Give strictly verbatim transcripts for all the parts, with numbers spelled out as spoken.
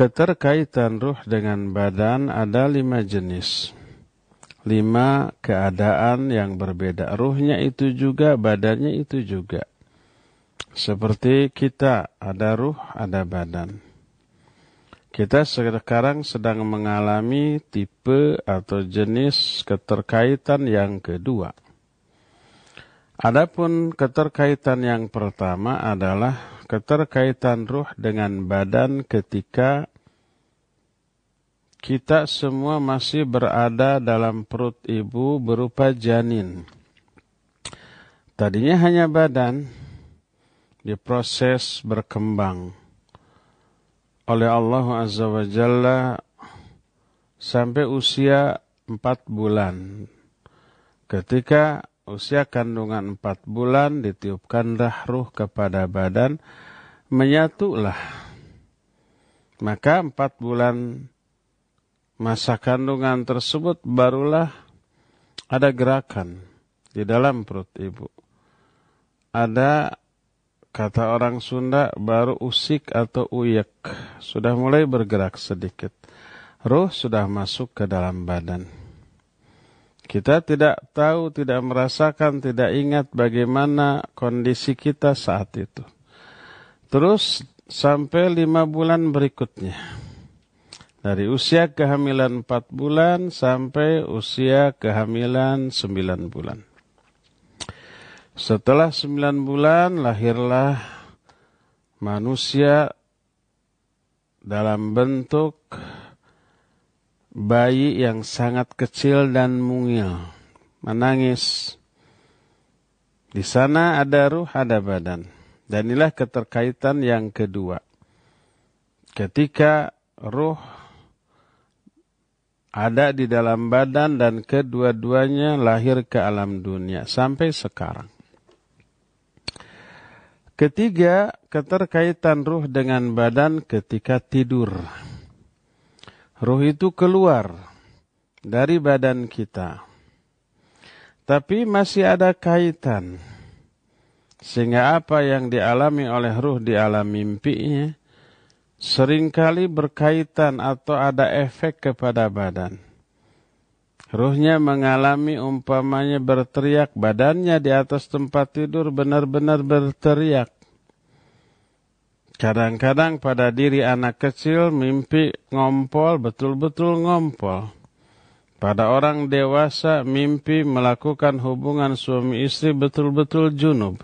Keterkaitan ruh dengan badan ada lima jenis, lima keadaan yang berbeda. Ruhnya itu juga, badannya itu juga. Seperti kita, ada ruh, ada badan. Kita sekarang sedang mengalami tipe atau jenis keterkaitan yang kedua. Adapun keterkaitan yang pertama adalah keterkaitan ruh dengan badan ketika kita semua masih berada dalam perut ibu berupa janin. Tadinya hanya badan, diproses berkembang oleh Allah Azza Wajalla sampai usia empat bulan. Ketika usia kandungan empat bulan ditiupkan ruh kepada badan, menyatulah. Maka empat bulan masa kandungan tersebut barulah ada gerakan di dalam perut ibu. Ada, kata orang Sunda, baru usik atau uyek, sudah mulai bergerak sedikit. Ruh sudah masuk ke dalam badan. Kita tidak tahu, tidak merasakan, tidak ingat bagaimana kondisi kita saat itu. Terus sampai lima bulan berikutnya. Dari usia kehamilan empat bulan sampai usia kehamilan sembilan bulan. Setelah sembilan bulan lahirlah manusia dalam bentuk bayi yang sangat kecil dan mungil, menangis. Di sana ada ruh, ada badan. Dan inilah keterkaitan yang kedua. Ketika ruh ada di dalam badan dan kedua-duanya lahir ke alam dunia sampai sekarang. Ketiga, keterkaitan ruh dengan badan ketika tidur. Ruh itu keluar dari badan kita, tapi masih ada kaitan. Sehingga apa yang dialami oleh ruh di alam mimpinya seringkali berkaitan atau ada efek kepada badan. Ruhnya mengalami, umpamanya berteriak, badannya di atas tempat tidur benar-benar berteriak. Kadang-kadang pada diri anak kecil mimpi ngompol, betul-betul ngompol. Pada orang dewasa mimpi melakukan hubungan suami istri betul-betul junub.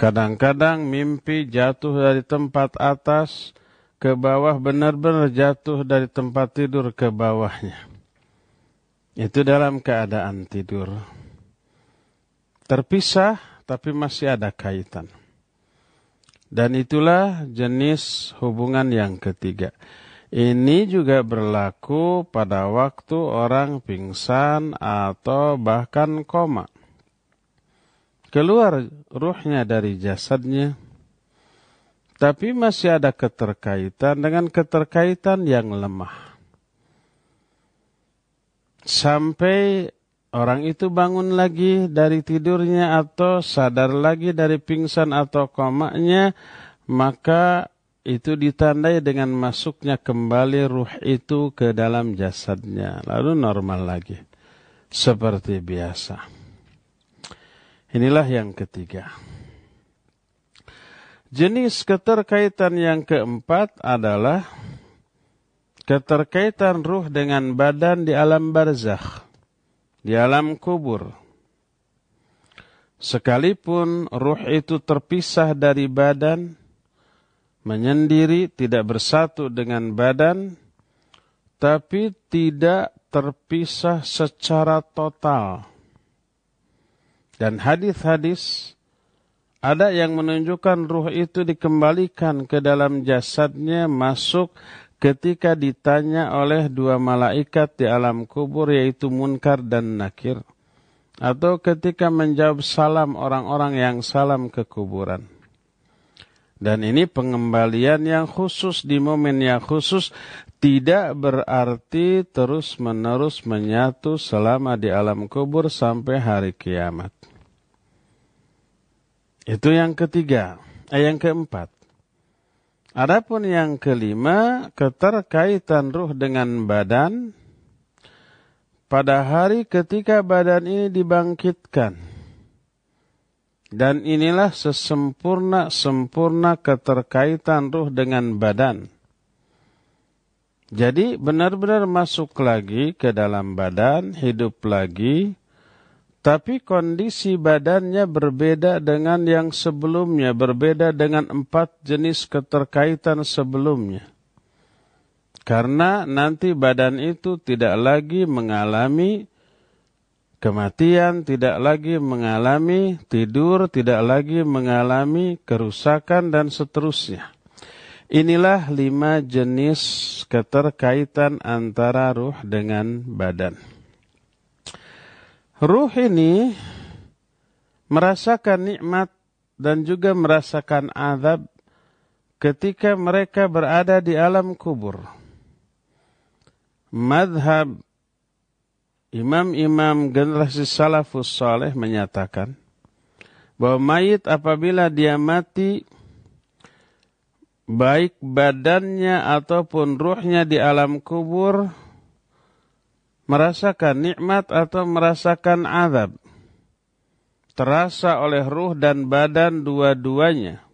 Kadang-kadang mimpi jatuh dari tempat atas ke bawah, benar-benar jatuh dari tempat tidur ke bawahnya. Itu dalam keadaan tidur. Terpisah tapi masih ada kaitan. Dan itulah jenis hubungan yang ketiga. Ini juga berlaku pada waktu orang pingsan atau bahkan koma. Keluar ruhnya dari jasadnya, tapi masih ada keterkaitan dengan keterkaitan yang lemah. Sampai orang itu bangun lagi dari tidurnya atau sadar lagi dari pingsan atau komanya, maka itu ditandai dengan masuknya kembali ruh itu ke dalam jasadnya, lalu normal lagi seperti biasa. Inilah yang ketiga. Jenis keterkaitan yang keempat adalah keterkaitan ruh dengan badan di alam barzakh, di alam kubur. Sekalipun ruh itu terpisah dari badan, menyendiri, tidak bersatu dengan badan, tapi tidak terpisah secara total. Dan hadis-hadis ada yang menunjukkan ruh itu dikembalikan ke dalam jasadnya, masuk ketika ditanya oleh dua malaikat di alam kubur, yaitu Munkar dan Nakir. Atau ketika menjawab salam orang-orang yang salam ke kuburan. Dan ini pengembalian yang khusus di momen yang khusus, tidak berarti terus-menerus menyatu selama di alam kubur sampai hari kiamat. Itu yang ketiga, eh, yang keempat. Adapun yang kelima, keterkaitan ruh dengan badan pada hari ketika badan ini dibangkitkan. Dan inilah sesempurna-sempurna keterkaitan ruh dengan badan. Jadi benar-benar masuk lagi ke dalam badan, hidup lagi. Tapi kondisi badannya berbeda dengan yang sebelumnya, berbeda dengan empat jenis keterkaitan sebelumnya. Karena nanti badan itu tidak lagi mengalami kematian, tidak lagi mengalami tidur, tidak lagi mengalami kerusakan dan seterusnya. Inilah lima jenis keterkaitan antara ruh dengan badan. Ruh ini merasakan nikmat dan juga merasakan azab ketika mereka berada di alam kubur. Madhab imam-imam generasi salafus saleh menyatakan bahwa mayit apabila dia mati, baik badannya ataupun ruhnya di alam kubur, merasakan nikmat atau merasakan azab. Terasa oleh ruh dan badan dua-duanya.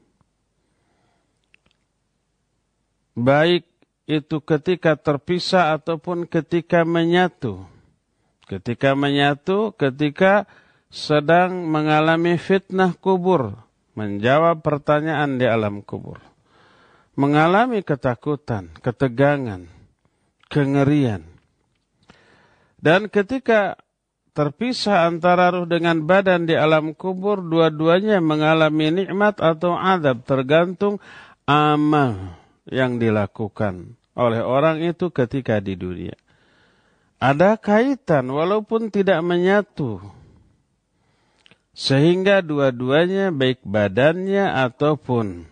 Baik itu ketika terpisah ataupun ketika menyatu. Ketika menyatu, ketika sedang mengalami fitnah kubur. Menjawab pertanyaan di alam kubur. Mengalami ketakutan, ketegangan, kengerian. Dan ketika terpisah antara ruh dengan badan di alam kubur, dua-duanya mengalami nikmat atau azab, tergantung amal yang dilakukan oleh orang itu ketika di dunia. Ada kaitan walaupun tidak menyatu. Sehingga dua-duanya baik badannya ataupun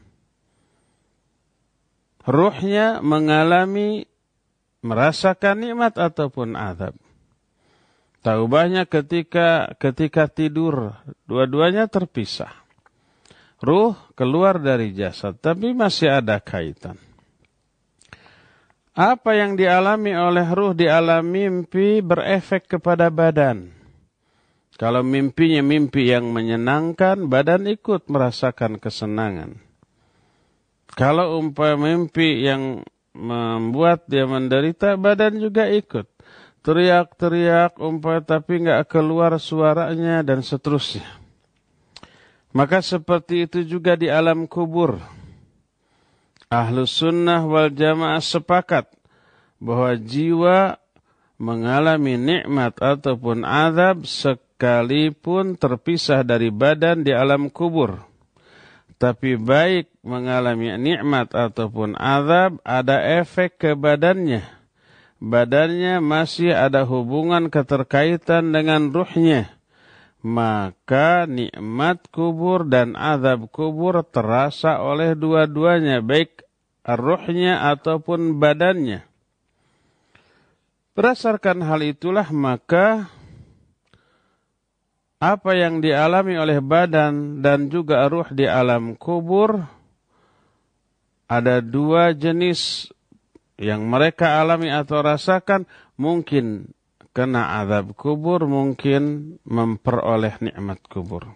ruhnya mengalami merasakan nikmat ataupun azab. Taubahnya ketika ketika tidur, dua-duanya terpisah. Ruh keluar dari jasad, tapi masih ada kaitan. Apa yang dialami oleh ruh di alam mimpi berefek kepada badan. Kalau mimpinya mimpi yang menyenangkan, badan ikut merasakan kesenangan. Kalau umpama mimpi yang membuat dia menderita, badan juga ikut. Teriak-teriak umpah tapi nggak keluar suaranya dan seterusnya. Maka seperti itu juga di alam kubur. Ahlus sunnah wal jamaah sepakat bahwa jiwa mengalami nikmat ataupun azab sekalipun terpisah dari badan di alam kubur. Tapi baik mengalami nikmat ataupun azab ada efek ke badannya. Badannya masih ada hubungan keterkaitan dengan ruhnya. Maka nikmat kubur dan azab kubur terasa oleh dua-duanya, baik ruhnya ataupun badannya. Berdasarkan hal itulah maka apa yang dialami oleh badan dan juga ruh di alam kubur ada dua jenis yang mereka alami atau rasakan, mungkin kena azab kubur, mungkin memperoleh nikmat kubur.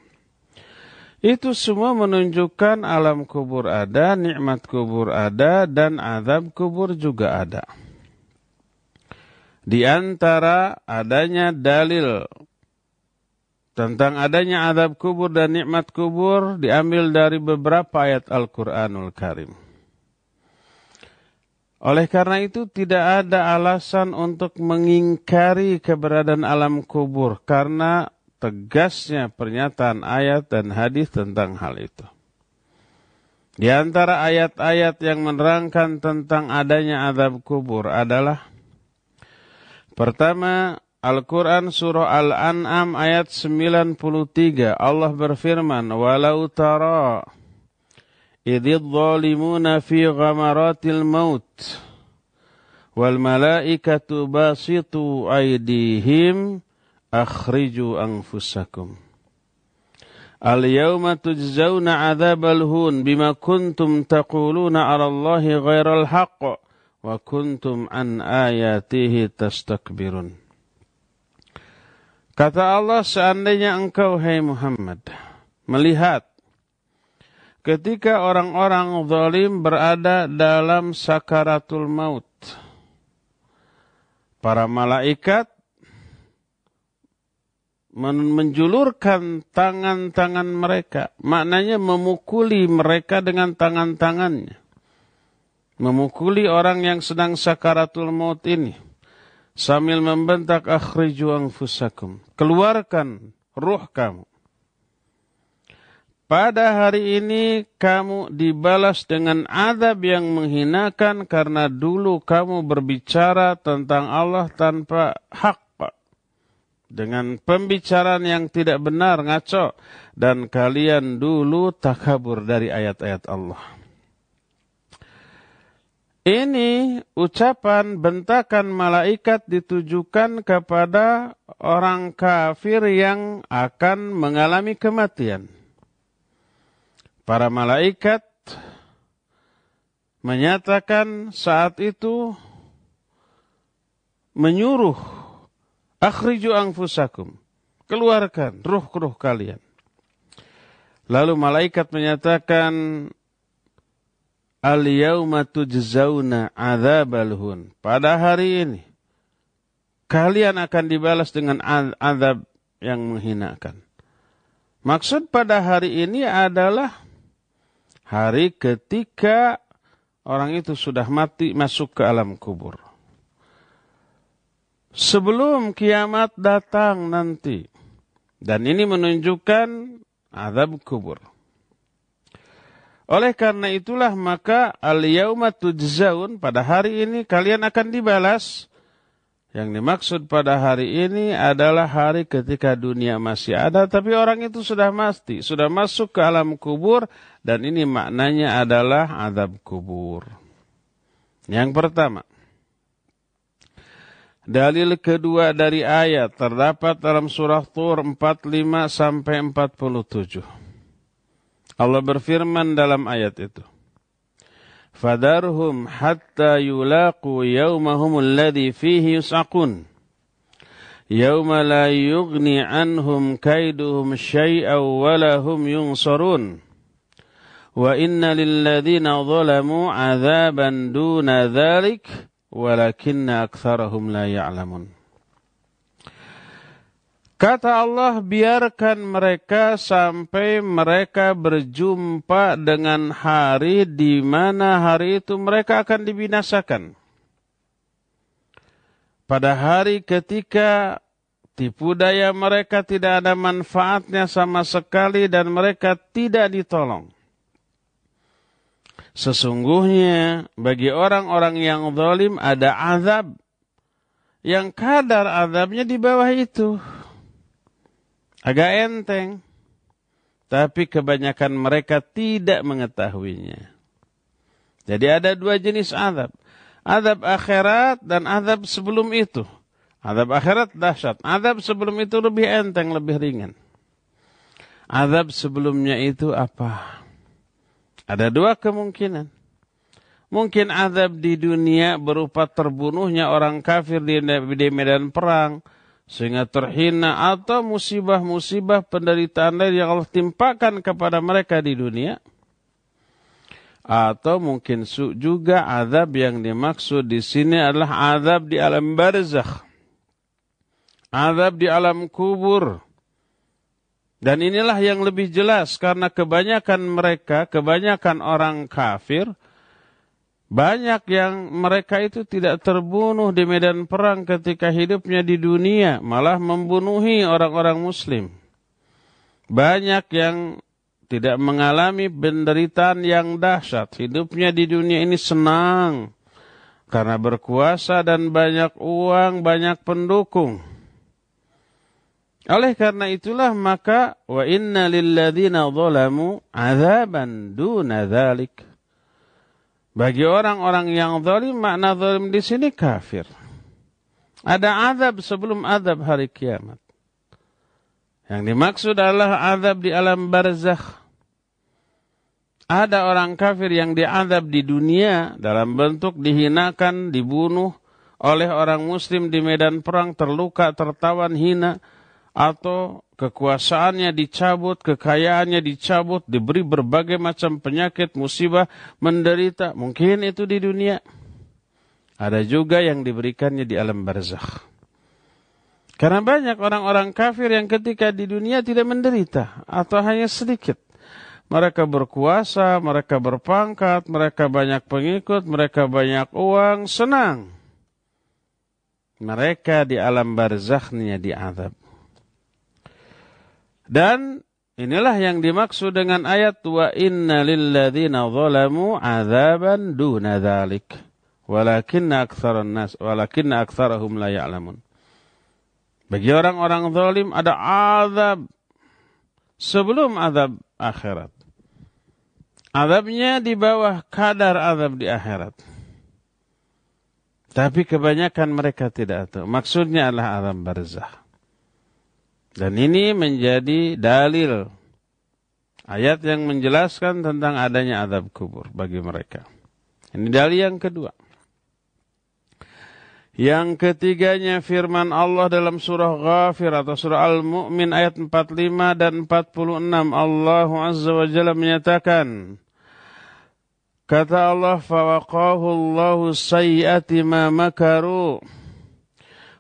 Itu semua menunjukkan alam kubur ada, nikmat kubur ada, dan azab kubur juga ada. Di antara adanya dalil tentang adanya azab kubur dan nikmat kubur diambil dari beberapa ayat Al-Quranul Karim. Oleh karena itu tidak ada alasan untuk mengingkari keberadaan alam kubur karena tegasnya pernyataan ayat dan hadis tentang hal itu. Di antara ayat-ayat yang menerangkan tentang adanya azab kubur adalah pertama Al-Quran surah Al-An'am ayat sembilan puluh tiga. Allah berfirman, walau tara idhidh zalimuna fi ghamaratil maut wal malaikatu basitu aydihim akhriju anfusakum. Al-yawma tujzauna adzabal hun bima kuntum taquluna 'ala Allahi ghairal haqq wa kuntum an ayatihi tastakbirun. Kata Allah, seandainya engkau, hai Muhammad, melihat ketika orang-orang zalim berada dalam sakaratul maut, para malaikat menjulurkan tangan-tangan mereka, maknanya memukuli mereka dengan tangan-tangannya, memukuli orang yang sedang sakaratul maut ini, sambil membentak akhriju anfusakum, keluarkan ruh kamu. Pada hari ini kamu dibalas dengan azab yang menghinakan karena dulu kamu berbicara tentang Allah tanpa hak, dengan pembicaraan yang tidak benar, ngaco, dan kalian dulu takabur dari ayat-ayat Allah. Ini ucapan bentakan malaikat ditujukan kepada orang kafir yang akan mengalami kematian. Para malaikat menyatakan saat itu, menyuruh, akhriju anfusakum, keluarkan ruh-ruh kalian. Lalu malaikat menyatakan, al-yawma tujzauna adzabal hun, pada hari ini kalian akan dibalas dengan azab yang menghinakan. Maksud pada hari ini adalah hari ketika orang itu sudah mati masuk ke alam kubur. Sebelum kiamat datang nanti. Dan ini menunjukkan azab kubur. Oleh karena itulah maka al-yauma tujzaun, pada hari ini kalian akan dibalas. Yang dimaksud pada hari ini adalah hari ketika dunia masih ada. Tapi orang itu sudah mati, sudah masuk ke alam kubur. Dan ini maknanya adalah azab kubur. Yang pertama. Dalil kedua dari ayat terdapat dalam surah Tur empat puluh lima sampai empat puluh tujuh. Allah berfirman dalam ayat itu. Fadarhum hatta yulaqu yaumahum alladhi fihi yus'aqun. Yauma la yughni anhum kaiduhum syai'aw wa lahum yunsarun. Wa inna lilladzina zalamu 'adzaban duna dzalik. Walakinna aktsarahum la ya'lamun. Kata Allah, biarkan mereka sampai mereka berjumpa dengan hari di mana hari itu mereka akan dibinasakan. Pada hari ketika tipu daya mereka tidak ada manfaatnya sama sekali dan mereka tidak ditolong. Sesungguhnya bagi orang-orang yang zalim ada azab yang kadar azabnya di bawah itu. Agak enteng. Tapi kebanyakan mereka tidak mengetahuinya. Jadi ada dua jenis azab. Azab akhirat dan azab sebelum itu. Azab akhirat dahsyat. Azab sebelum itu lebih enteng, lebih ringan. Azab sebelumnya itu apa? Ada dua kemungkinan. Mungkin azab di dunia berupa terbunuhnya orang kafir di medan perang, sehingga terhina, atau musibah-musibah penderitaan lain yang Allah timpakan kepada mereka di dunia. Atau mungkin juga azab yang dimaksud di sini adalah azab di alam barzakh, azab di alam kubur. Dan inilah yang lebih jelas karena kebanyakan mereka, kebanyakan orang kafir, banyak yang mereka itu tidak terbunuh di medan perang ketika hidupnya di dunia, malah membunuhi orang-orang muslim. Banyak yang tidak mengalami penderitaan yang dahsyat, hidupnya di dunia ini senang karena berkuasa dan banyak uang, banyak pendukung. Oleh karena itulah maka wa inna lilladzina zalamu 'adzaban duna dzalik. Bagi orang-orang yang zalim, makna zalim di sini kafir. Ada azab sebelum azab hari kiamat. Yang dimaksud adalah azab di alam barzakh. Ada orang kafir yang diazab di dunia dalam bentuk dihinakan, dibunuh oleh orang muslim di medan perang, terluka, tertawan hina, atau kekuasaannya dicabut, kekayaannya dicabut, diberi berbagai macam penyakit, musibah, menderita. Mungkin itu di dunia. Ada juga yang diberikannya di alam barzakh. Karena banyak orang-orang kafir yang ketika di dunia tidak menderita atau hanya sedikit. Mereka berkuasa, mereka berpangkat, mereka banyak pengikut, mereka banyak uang, senang. Mereka di alam barzakhnya diazab. Dan inilah yang dimaksud dengan ayat wa inna lilladzina zalamu azaban duna dzalik walakinna aktsaran nas walakinna aktsarahum la ya'lamun. Bagi orang-orang zalim ada azab sebelum azab akhirat. Azabnya di bawah kadar azab di akhirat. Tapi kebanyakan mereka tidak tahu. Maksudnya adalah azab barzakh. Dan ini menjadi dalil ayat yang menjelaskan tentang adanya azab kubur bagi mereka. Ini dalil yang kedua. Yang ketiganya firman Allah dalam surah Ghafir atau surah Al-Mu'min ayat empat puluh lima dan empat puluh enam. Allah Azza Wajalla menyatakan, kata Allah, fawaqahu Allahu sayyiati ma makaru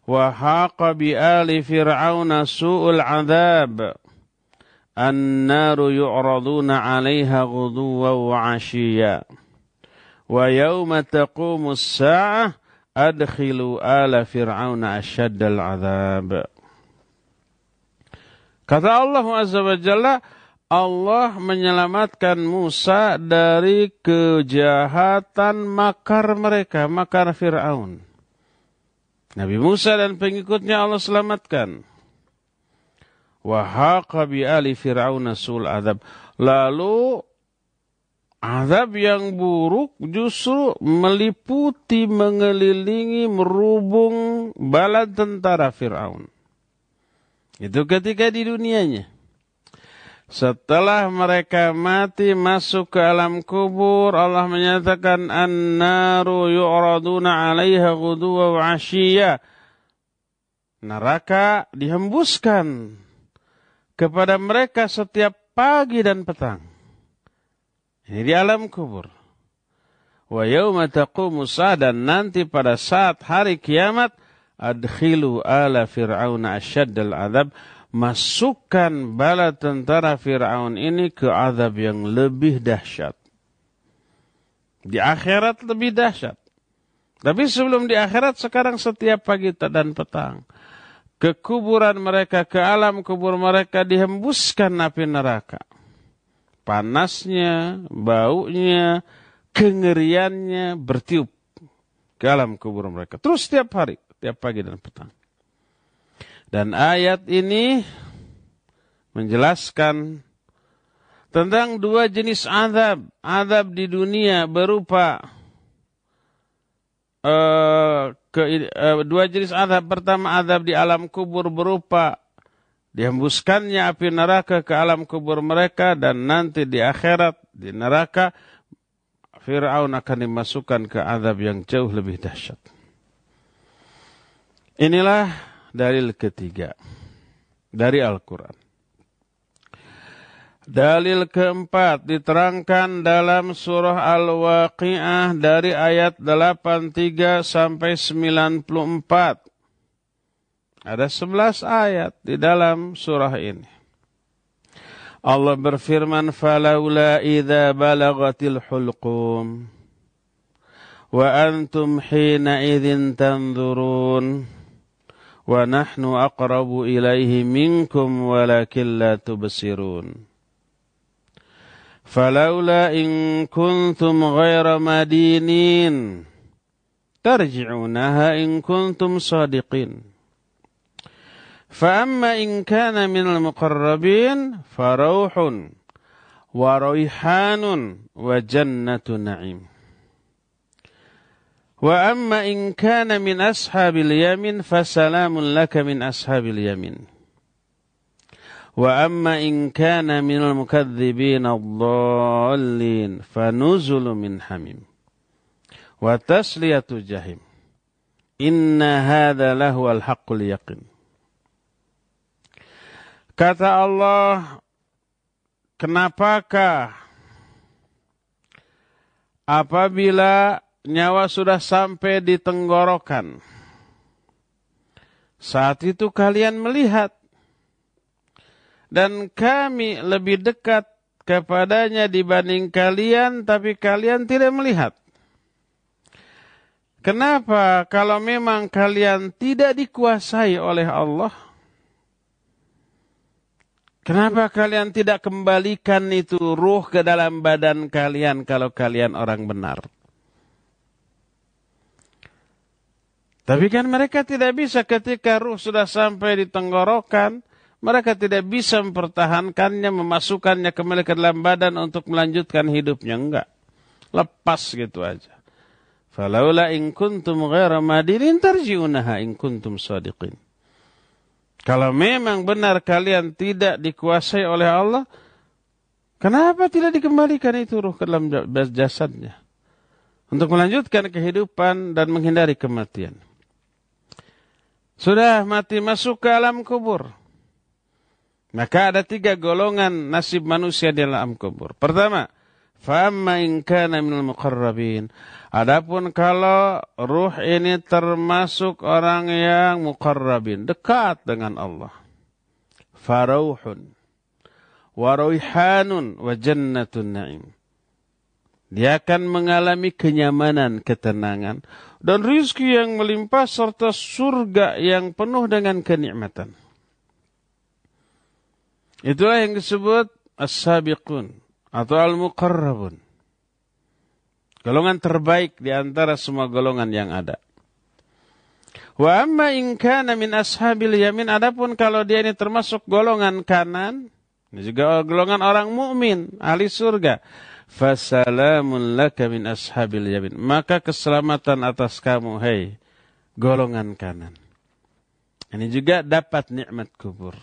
wa haqa bi ali fir'auna su'ul azab an-naru yu'raduna 'alaiha ghuduwan wa 'ashiyya wa yawma taqumu as-sa'ah adkhilu ala fir'auna asyaddal azab. Kata Allah Azza wa Jalla, Allah menyelamatkan Musa dari kejahatan makar mereka, makar Fir'aun. Nabi Musa dan pengikutnya Allah selamatkan. Wa haqa bi ali fir'auna su'ul azab. Lalu azab yang buruk justru meliputi, mengelilingi, merubung bala tentara Fir'aun. Itu ketika di dunianya. Setelah mereka mati masuk ke alam kubur, Allah menyatakan an-naru yu'raduna 'alaiha ghuduwan wa 'ashiyya. Neraka dihembuskan kepada mereka setiap pagi dan petang. Ini di alam kubur. Wa yauma taqumu as-sa'ah, dan nanti pada saat hari kiamat, adkhilu ala fir'auna asyaddal azab, masukkan bala tentara Fir'aun ini ke azab yang lebih dahsyat. Di akhirat lebih dahsyat. Tapi sebelum di akhirat, sekarang setiap pagi dan petang ke kuburan mereka, ke alam kubur mereka dihembuskan api neraka. Panasnya, baunya, kengeriannya bertiup ke alam kubur mereka. Terus setiap hari, tiap pagi dan petang. Dan ayat ini menjelaskan tentang dua jenis azab. Azab di dunia berupa uh, ke, uh, dua jenis azab. Pertama, azab di alam kubur berupa dihembuskannya api neraka ke alam kubur mereka, dan nanti di akhirat, di neraka, Fir'aun akan dimasukkan ke azab yang jauh lebih dahsyat. Inilah dalil ketiga dari Al-Quran. Dalil keempat diterangkan dalam surah Al-Waqi'ah dari ayat delapan puluh tiga sampai sembilan puluh empat. Ada sebelas ayat di dalam surah ini. Allah berfirman, "Falaula idza balagatil hulqum wa antum hina idzin tanzurun wa nahnu aqrabu ilaihi minkum walakin la tubsirun. Falaula in kuntum ghaira madinin tarji'unaha in kuntum shadiqin." فَأَمَّا إِنْ كَانَ مِنَ الْمُقَرَّبِينَ فَرَوْحٌ وَرَيْحَانٌ وَجَنَّةُ نَعِيمٍ وَأَمَّا إِنْ كَانَ مِنْ أَصْحَابِ الْيَمِينِ فَسَلَامٌ لَكَ مِنْ أَصْحَابِ الْيَمِينِ Wa amma in kana minal mukadzibin ad-dallin fanuzulu min hamim wa tasliyatu jahim inna hadza lahu al-haqqul yaqin. Kata Allah, kenapakah apabila nyawa sudah sampai di tenggorokan, saat itu kalian melihat dan kami lebih dekat kepadanya dibanding kalian, tapi kalian tidak melihat. Kenapa? Kalau memang kalian tidak dikuasai oleh Allah, kenapa kalian tidak kembalikan itu ruh ke dalam badan kalian kalau kalian orang benar? Tapi kan mereka tidak bisa, ketika ruh sudah sampai di tenggorokan, mereka tidak bisa mempertahankannya, memasukkannya kembali ke dalam badan untuk melanjutkan hidupnya. Enggak. Lepas gitu aja. Falaula in kuntum ghaira madinin tarji'unaha in kuntum shadiqin. Kalau memang benar kalian tidak dikuasai oleh Allah, kenapa tidak dikembalikan itu ruh ke dalam jasadnya untuk melanjutkan kehidupan dan menghindari kematian? Sudah mati masuk ke alam kubur. Maka ada tiga golongan nasib manusia di alam kubur. Pertama, famma in kana minal muqarrabin. Adapun kalau ruh ini termasuk orang yang muqarrabin, dekat dengan Allah. Farauhun wa raihanun wa jannatun na'im. Dia akan mengalami kenyamanan, ketenangan dan rizki yang melimpah serta surga yang penuh dengan kenikmatan. Itulah yang disebut as-sabiqun atau al-muqarrabun. Golongan terbaik di antara semua golongan yang ada. Wa amma in kana min ashabil yamin, adapun kalau dia ini termasuk golongan kanan, juga golongan orang mukmin, ahli surga. Fasalamun laka min ashabil yamin. Maka keselamatan atas kamu, hei golongan kanan. Ini juga dapat nikmat kubur.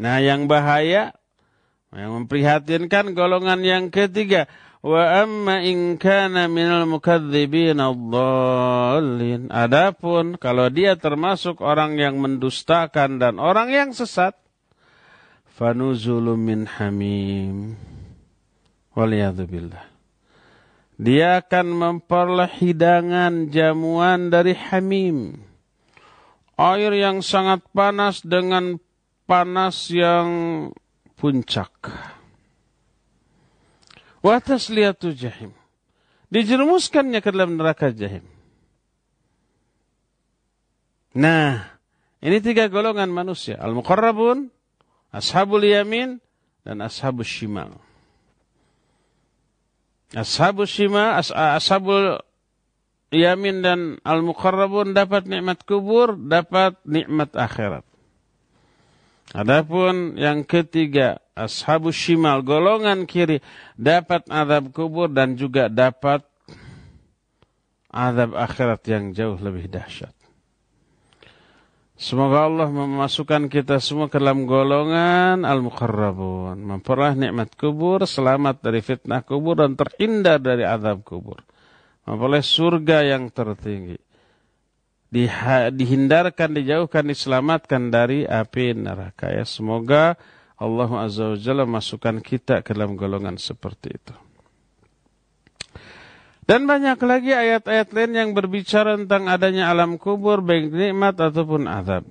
Nah, yang bahaya, yang memprihatinkan golongan yang ketiga. Wa amma in kana minal mukadzibin ad-dallin. Adapun kalau dia termasuk orang yang mendustakan dan orang yang sesat, fanuzulun min hamim. Waliyadzubillah. Dia akan memperoleh hidangan jamuan dari hamim, air yang sangat panas dengan panas yang puncak. Wa tasliyatu jahim. Dijerumuskannya ke dalam neraka jahim. Nah, ini tiga golongan manusia. Al-Muqarrabun, Ashabul Yamin, dan Ashabul Shimal. Ashabul Shimal, Ashabul Yamin dan Al-Muqarrabun dapat nikmat kubur, dapat nikmat akhirat. Adapun yang ketiga, ashabus shimal, golongan kiri, dapat azab kubur dan juga dapat azab akhirat yang jauh lebih dahsyat. Semoga Allah memasukkan kita semua ke dalam golongan al-muqarrabun, memperoleh nikmat kubur, selamat dari fitnah kubur dan terhindar dari azab kubur, memperoleh surga yang tertinggi, dihindarkan, dijauhkan, diselamatkan dari api neraka. Ya, semoga Allah Azza Wajalla masukkan kita ke dalam golongan seperti itu. Dan banyak lagi ayat-ayat lain yang berbicara tentang adanya alam kubur, baik nikmat ataupun azab.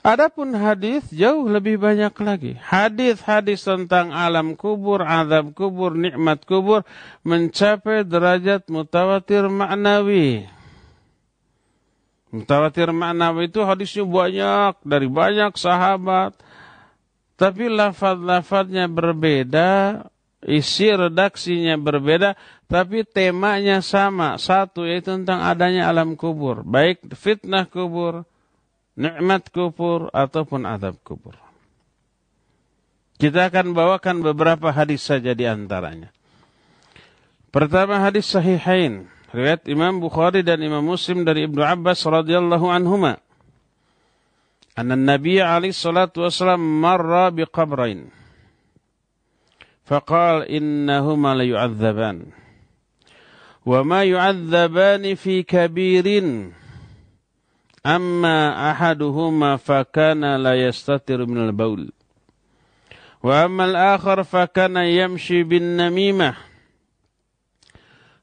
Adapun hadis jauh lebih banyak lagi. Hadis-hadis tentang alam kubur, azab kubur, nikmat kubur mencapai derajat mutawatir ma'nawi. Mutawatir ma'nawi itu hadisnya banyak dari banyak sahabat, tapi lafaz-lafaznya berbeda, isi redaksinya berbeda, tapi temanya sama. Satu yaitu tentang adanya alam kubur, baik fitnah kubur, nikmat kubur ataupun azab kubur. Kita akan bawakan beberapa hadis saja di antaranya. Pertama, hadis Sahihain riwayat Imam Bukhari dan Imam Muslim dari Ibnu Abbas radhiyallahu anhuma. Anna Nabiya alaihi salatu wasallam marra biqabrain. Faqal innahuma la yu'adzaban. Wa ma yu'adzabani fi kabirin. Amma ahaduhuma fakana la yastatiru minal baul. Wa ammal akhar fakana yamshi bin namimah.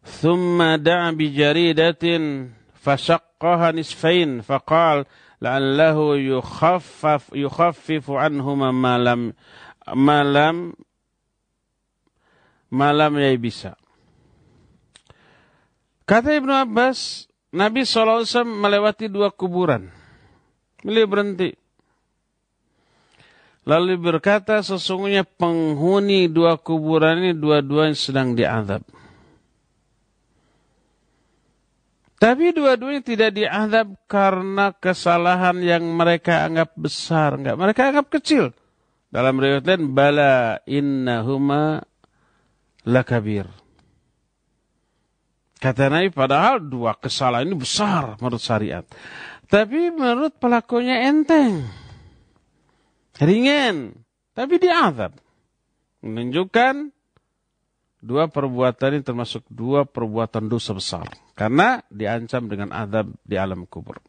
Thumma da'a bi jaridatin fashaqqaha nisfain. Faqal la'allahu yukhaffaf yukhaffifu anhuma malam malam malam ya bisa. Kata Ibnu Abbas, Nabi sallallahu alaihi wasallam melewati dua kuburan. Beliau berhenti. Lalu berkata, sesungguhnya penghuni dua kuburan ini dua-duanya sedang diazab. Tapi dua-duanya tidak diazab karena kesalahan yang mereka anggap besar, enggak, mereka anggap kecil. Dalam riwayat lain, bala innahuma lakabir. Kata Nabi, padahal dua kesalahan ini besar menurut syariat. Tapi menurut pelakunya enteng, ringan, tapi diazab. Menunjukkan dua perbuatan ini termasuk dua perbuatan dosa besar, karena diancam dengan azab di alam kubur.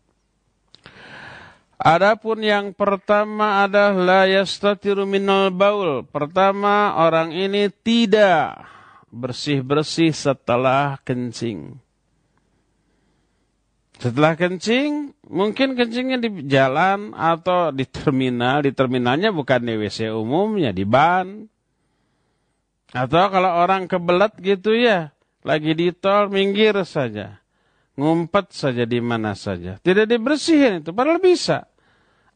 Adapun yang pertama adalah la yastatiru minal baul. Pertama, orang ini tidak bersih-bersih setelah kencing. Setelah kencing, mungkin kencingnya di jalan atau di terminal. Di terminalnya bukan di W C umumnya, di ban. Atau kalau orang kebelet gitu ya, lagi di tol, minggir saja. Ngumpet saja di mana saja. Tidak dibersihin itu, padahal bisa.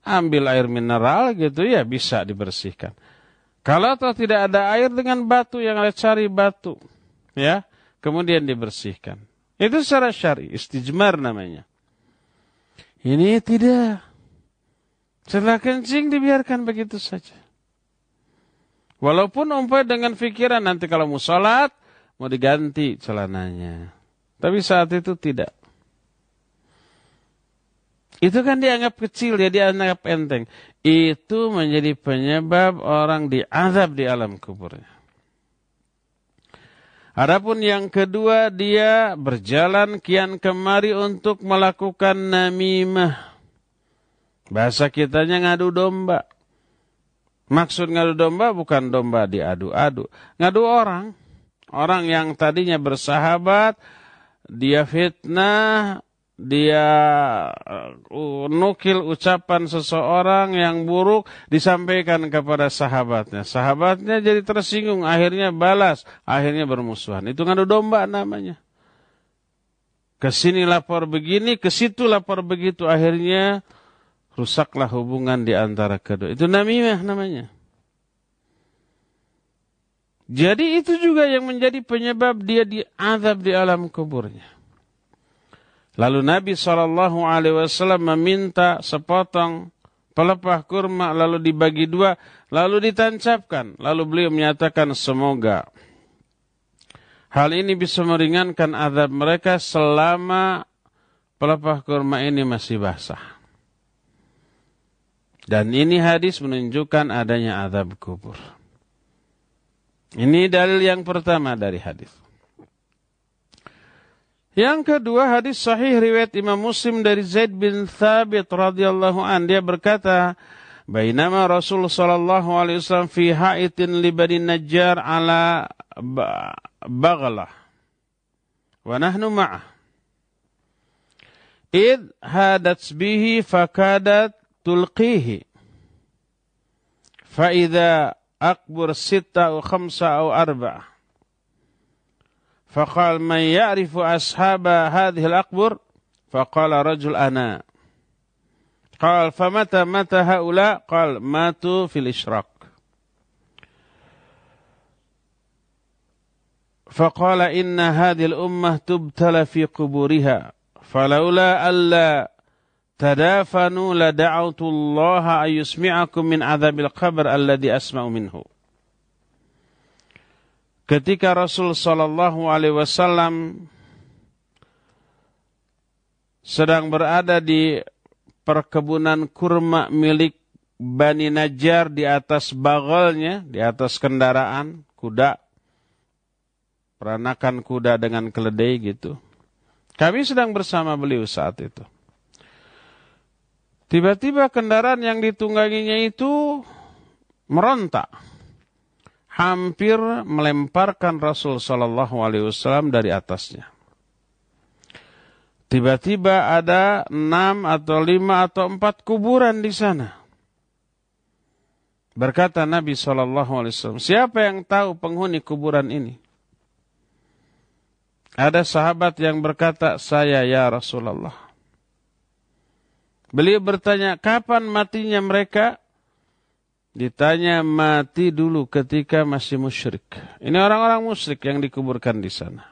Ambil air mineral gitu ya, bisa dibersihkan. Kalau toh tidak ada air, dengan batu yang ada, cari batu. Ya, kemudian dibersihkan. Itu secara syar'i, istijmar namanya. Ini tidak. Setelah kencing dibiarkan begitu saja. Walaupun umpah dengan pikiran nanti kalau mau sholat, mau diganti celananya. Tapi saat itu tidak. Itu kan dianggap kecil, ya, dianggap enteng. Itu menjadi penyebab orang diazab di alam kuburnya. Adapun yang kedua, dia berjalan kian kemari untuk melakukan namimah. Bahasa kitanya ngadu domba. Maksud ngadu domba bukan domba diadu-adu. Ngadu orang. Orang yang tadinya bersahabat, dia fitnah, dia nukil ucapan seseorang yang buruk, disampaikan kepada sahabatnya. Sahabatnya jadi tersinggung, akhirnya balas, akhirnya bermusuhan. Itu ngadu domba namanya. Kesini lapor begini, kesitu lapor begitu, akhirnya rusaklah hubungan di antara kedua. Itu namimah namanya. Jadi itu juga yang menjadi penyebab dia diazab di alam kuburnya. Lalu Nabi sallallahu alaihi wasallam meminta sepotong pelepah kurma, lalu dibagi dua, lalu ditancapkan. Lalu beliau menyatakan, semoga hal ini bisa meringankan azab mereka selama pelepah kurma ini masih basah. Dan ini hadis menunjukkan adanya azab kubur. Ini dalil yang pertama dari hadis. Yang kedua, hadis sahih riwayat Imam Muslim dari Zaid bin Thabit radhiyallahu an. Dia berkata, "Bainama Rasul sallallahu alaihi wasallam fi haitin li Bani Najjar ala baghlah. Wa nahnu ma'ah. Id hadats bihi fakadat tulqihi fa idza akbar sita atau khamsa atau arba'a faqala man ya'rifu ashaba hadhihi al-akbar faqala rajul ana qala famata mata haula qala matu fil isyraq faqala inna hadhihi al-ummah tubtala fi quburiha falaula alla tadafanu la da'autullaha ayusmi'akum min azabil qabr alladhi asma'u minhu." Ketika Rasul sallallahu alaihi wasallam sedang berada di perkebunan kurma milik Bani Najjar di atas bagolnya, di atas kendaraan, kuda, peranakan kuda dengan keledai gitu. Kami sedang bersama beliau saat itu. Tiba-tiba kendaraan yang ditungganginya itu meronta, hampir melemparkan Rasul Shallallahu Alaihi Wasallam dari atasnya. Tiba-tiba ada enam atau lima atau empat kuburan di sana. Berkata Nabi shallallahu alaihi wasallam, siapa yang tahu penghuni kuburan ini? Ada sahabat yang berkata, saya ya Rasulullah. Beliau bertanya, kapan matinya mereka? Ditanya, mati dulu ketika masih musyrik. Ini orang-orang musyrik yang dikuburkan di sana.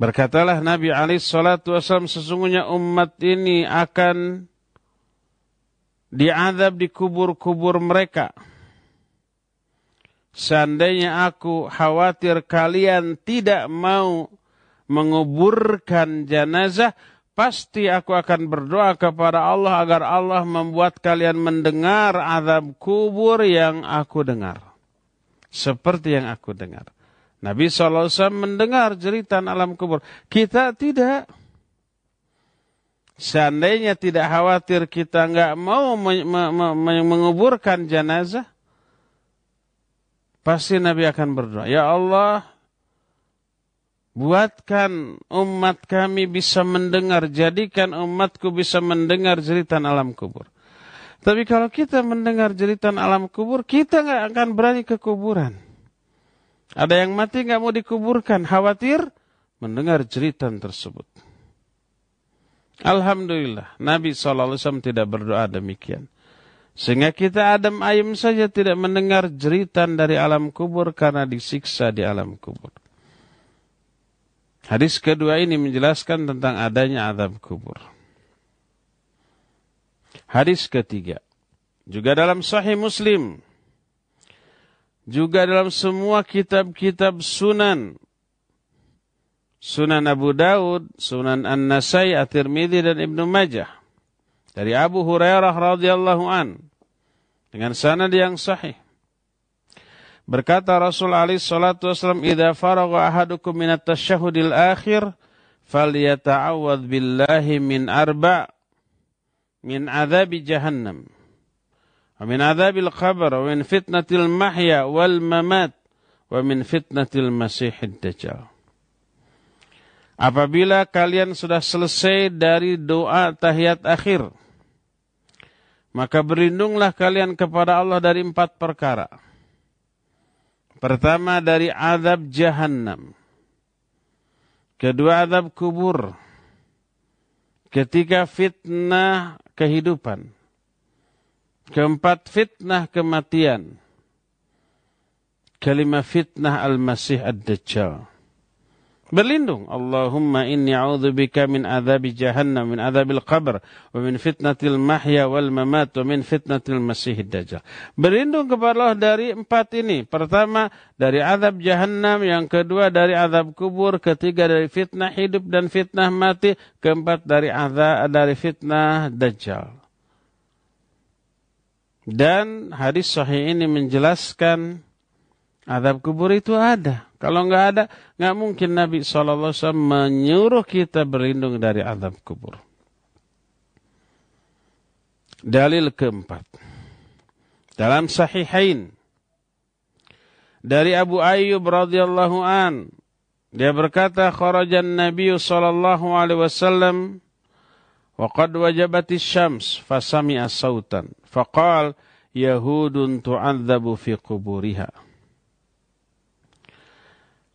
Berkatalah Nabi alaihi salatu wasallam, sesungguhnya umat ini akan diazab di kubur-kubur mereka. Seandainya aku khawatir kalian tidak mau menguburkan jenazah, pasti aku akan berdoa kepada Allah agar Allah membuat kalian mendengar azab kubur yang aku dengar. Seperti yang aku dengar. Nabi shallallahu alaihi wasallam mendengar jeritan alam kubur. Kita tidak. Seandainya tidak khawatir kita nggak mau me me me menguburkan jenazah, pasti Nabi akan berdoa, ya Allah, buatkan umat kami bisa mendengar, jadikan umatku bisa mendengar jeritan alam kubur. Tapi kalau kita mendengar jeritan alam kubur, kita nggak akan berani ke kuburan. Ada yang mati nggak mau dikuburkan, khawatir mendengar jeritan tersebut. Alhamdulillah, Nabi shallallahu alaihi wasallam tidak berdoa demikian. Sehingga kita adem ayem saja tidak mendengar jeritan dari alam kubur karena disiksa di alam kubur. Hadis kedua ini menjelaskan tentang adanya azab kubur. Hadis ketiga, juga dalam Sahih Muslim, juga dalam semua kitab-kitab sunan, Sunan Abu Daud, Sunan An-Nasai, At-Tirmidzi dan Ibnu Majah. Dari Abu Hurairah radhiyallahu an dengan sanad yang sahih. Berkata Rasul alaihi salatu wasallam, "Idza faragha ahadukum min at-tashahhudil akhir, falyata'awwadz billahi min arba' min adzabi jahannam, wa min adzabil qabr, wa min fitnatil mahya wal mamat, wa min fitnatil masihid dajjal." Apabila kalian sudah selesai dari doa tahiyat akhir, maka berlindunglah kalian kepada Allah dari empat perkara. Pertama, dari azab jahannam. Kedua, azab kubur. Ketiga, fitnah kehidupan. Keempat, fitnah kematian. Kelima, fitnah al-masih ad-dajjal. Berlindung, Allahumma inni a'udzubika min adzabi jahannam, min adzabil qabr, wa min fitnatil mahya wal mamat, wa min fitnatil masihid dajjal. Berlindung kepada Allah dari empat ini. Pertama, dari azab jahannam, yang kedua dari azab kubur, ketiga dari fitnah hidup dan fitnah mati, keempat dari azab dari fitnah dajjal. Dan hadis sahih ini menjelaskan azab kubur itu ada. Kalau nggak ada, nggak mungkin Nabi shallallahu alaihi wasallam menyuruh kita berlindung dari azab kubur. Dalil keempat, dalam Sahihain, dari Abu Ayyub radhiyallahu an, dia berkata, kharajan Nabi sallallahu alaihi wasallam, wa qad wajabatis syams, fasami'a sautan, faqal yahudun tu'adzabu fi kuburiha.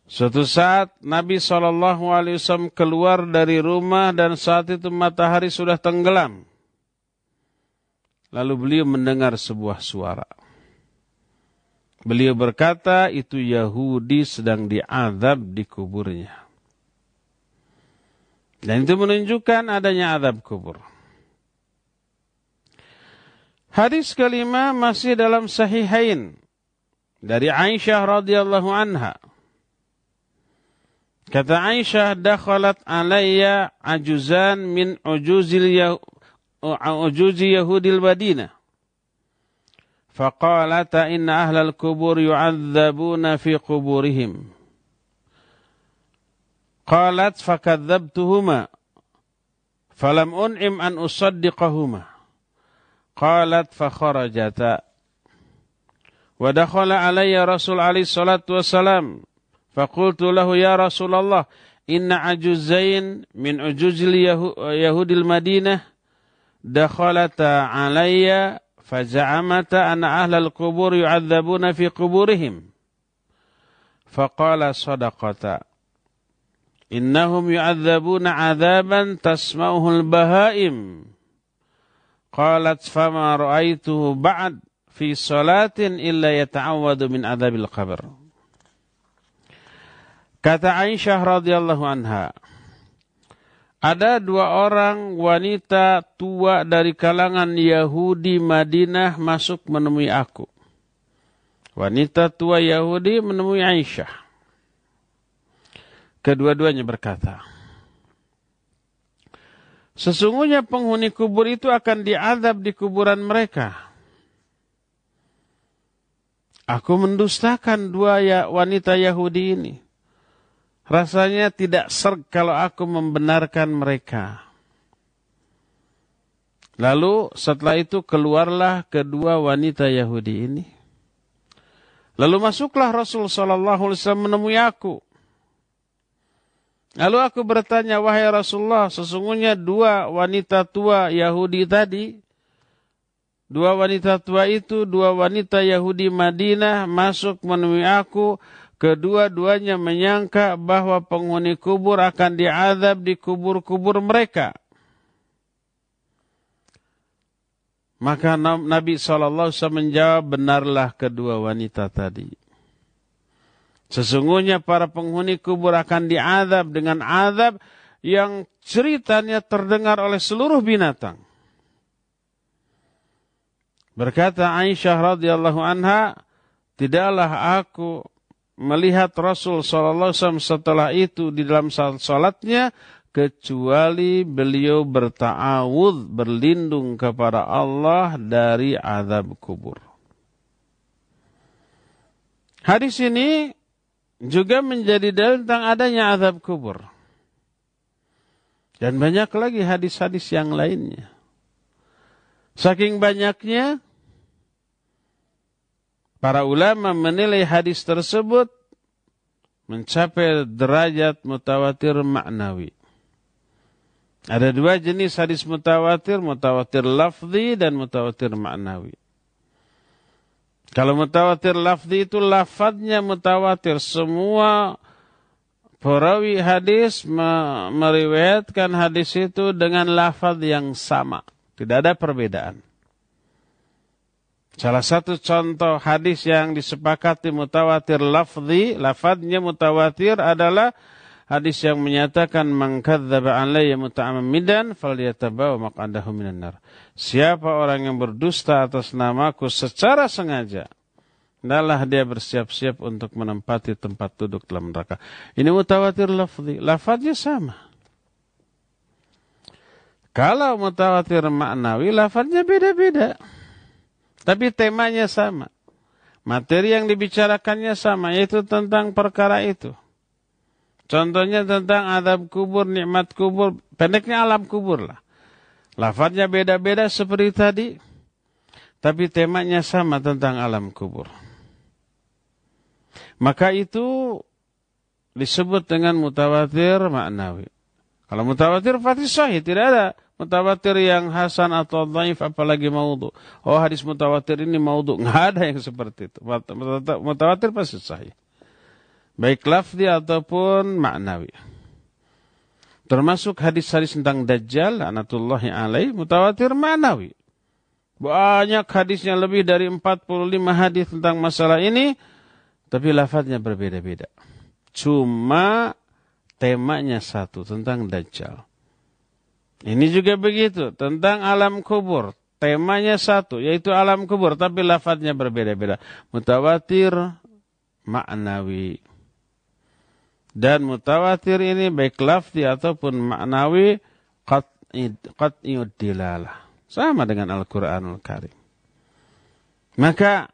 Suatu saat Nabi shallallahu alaihi wasallam keluar dari rumah dan saat itu matahari sudah tenggelam. Lalu beliau mendengar sebuah suara. Beliau berkata, itu Yahudi sedang diazab di kuburnya. Dan itu menunjukkan adanya azab kubur. Hadis kelima masih dalam Sahihain, dari Aisyah radhiyallahu anha. Kata Aisyah, dakhalat alayya ajuzan min ujuzil yah, ujuzi Yahudil Madinah. Faqalata inna ahlal kubur yu'adzabuna fi kuburihim. Qalat fakadzabtuhuma. Falam un'im an usaddiqahuma. Qalat fakharajata. Wa dakhala alayya Rasul alaihi salatu wassalam. Faqultu lahu ya Rasulullah, inna ajuzain min ujuzil Yahudil Madinah dakhalata alayya faza'amata anna ahlal kubur yu'adzabuna fi kuburihim. Faqala sadaqata. Innahum yu'adzabuna 'adzaban tasma'uhul bahaim. Qalat fama ra'aituhu ba'd fi salatin illa yata'awwadu min 'adzabil qabr. Kata Aisyah radhiyallahu anha, ada dua orang wanita tua dari kalangan Yahudi Madinah masuk menemui aku. Wanita tua Yahudi menemui Aisyah. Kedua-duanya berkata, sesungguhnya penghuni kubur itu akan diazab di kuburan mereka. Aku mendustakan dua wanita Yahudi ini. Rasanya tidak serg kalau aku membenarkan mereka. Lalu setelah itu keluarlah kedua wanita Yahudi ini. Lalu masuklah Rasul sallallahu alaihi wasallam menemui aku. Lalu aku bertanya, wahai Rasulullah, sesungguhnya dua wanita tua Yahudi tadi, dua wanita tua itu, dua wanita Yahudi Madinah masuk menemui aku. Kedua-duanya menyangka bahwa penghuni kubur akan diazab di kubur-kubur mereka. Maka Nabi sallallahu alaihi wasallam menjawab, benarlah kedua wanita tadi. Sesungguhnya para penghuni kubur akan diazab dengan azab yang ceritanya terdengar oleh seluruh binatang. Berkata Aisyah radhiyallahu anha, tidaklah aku melihat Rasul sallallahu alaihi wasallam setelah itu di dalam salat-salatnya, kecuali beliau berta'awudz, berlindung kepada Allah dari azab kubur. Hadis ini juga menjadi dalil tentang adanya azab kubur. Dan banyak lagi hadis-hadis yang lainnya. Saking banyaknya, para ulama menilai hadis tersebut mencapai derajat mutawatir maknawi. Ada dua jenis hadis mutawatir, mutawatir lafzi dan mutawatir maknawi. Kalau mutawatir lafzi itu lafadznya mutawatir. Semua perawi hadis meriwayatkan hadis itu dengan lafadz yang sama. Tidak ada perbedaan. Salah satu contoh hadis yang disepakati mutawatir lafzi, lafadznya mutawatir, adalah hadis yang menyatakan man kadzdzaba alayya muta'ammidan falyatabawa maq'adahu minan nar. Siapa orang yang berdusta atas namaku secara sengaja, hendaklah dia bersiap-siap untuk menempati tempat duduk dalam neraka. Ini mutawatir lafzi, lafadznya sama. Kalau mutawatir maknawi, lafadznya beda-beda. Tapi temanya sama. Materi yang dibicarakannya sama, yaitu tentang perkara itu. Contohnya tentang azab kubur, nikmat kubur, pendeknya alam kubur lah. Lafadznya beda-beda seperti tadi. Tapi temanya sama, tentang alam kubur. Maka itu disebut dengan mutawatir maknawi. Kalau mutawatir pasti sahih, tidak ada mutawatir yang hasan atau dhaif, apalagi maudhu. Oh, hadis mutawatir ini maudhu. Nggak ada yang seperti itu. Mutawatir pasti sahih, baik lafzi ataupun maknawi. Termasuk hadis-hadis tentang Dajjal laknatullahi alaih, mutawatir maknawi. Banyak hadisnya, lebih dari empat puluh lima hadis tentang masalah ini. Tapi lafadznya berbeda-beda. Cuma temanya satu, tentang Dajjal. Ini juga begitu, tentang alam kubur. Temanya satu, yaitu alam kubur, tapi lafadznya berbeda-beda. Mutawatir maknawi. Dan mutawatir ini baik lafzi ataupun maknawi qat'iyud dilalah. Sama dengan Al-Quranul Karim. Maka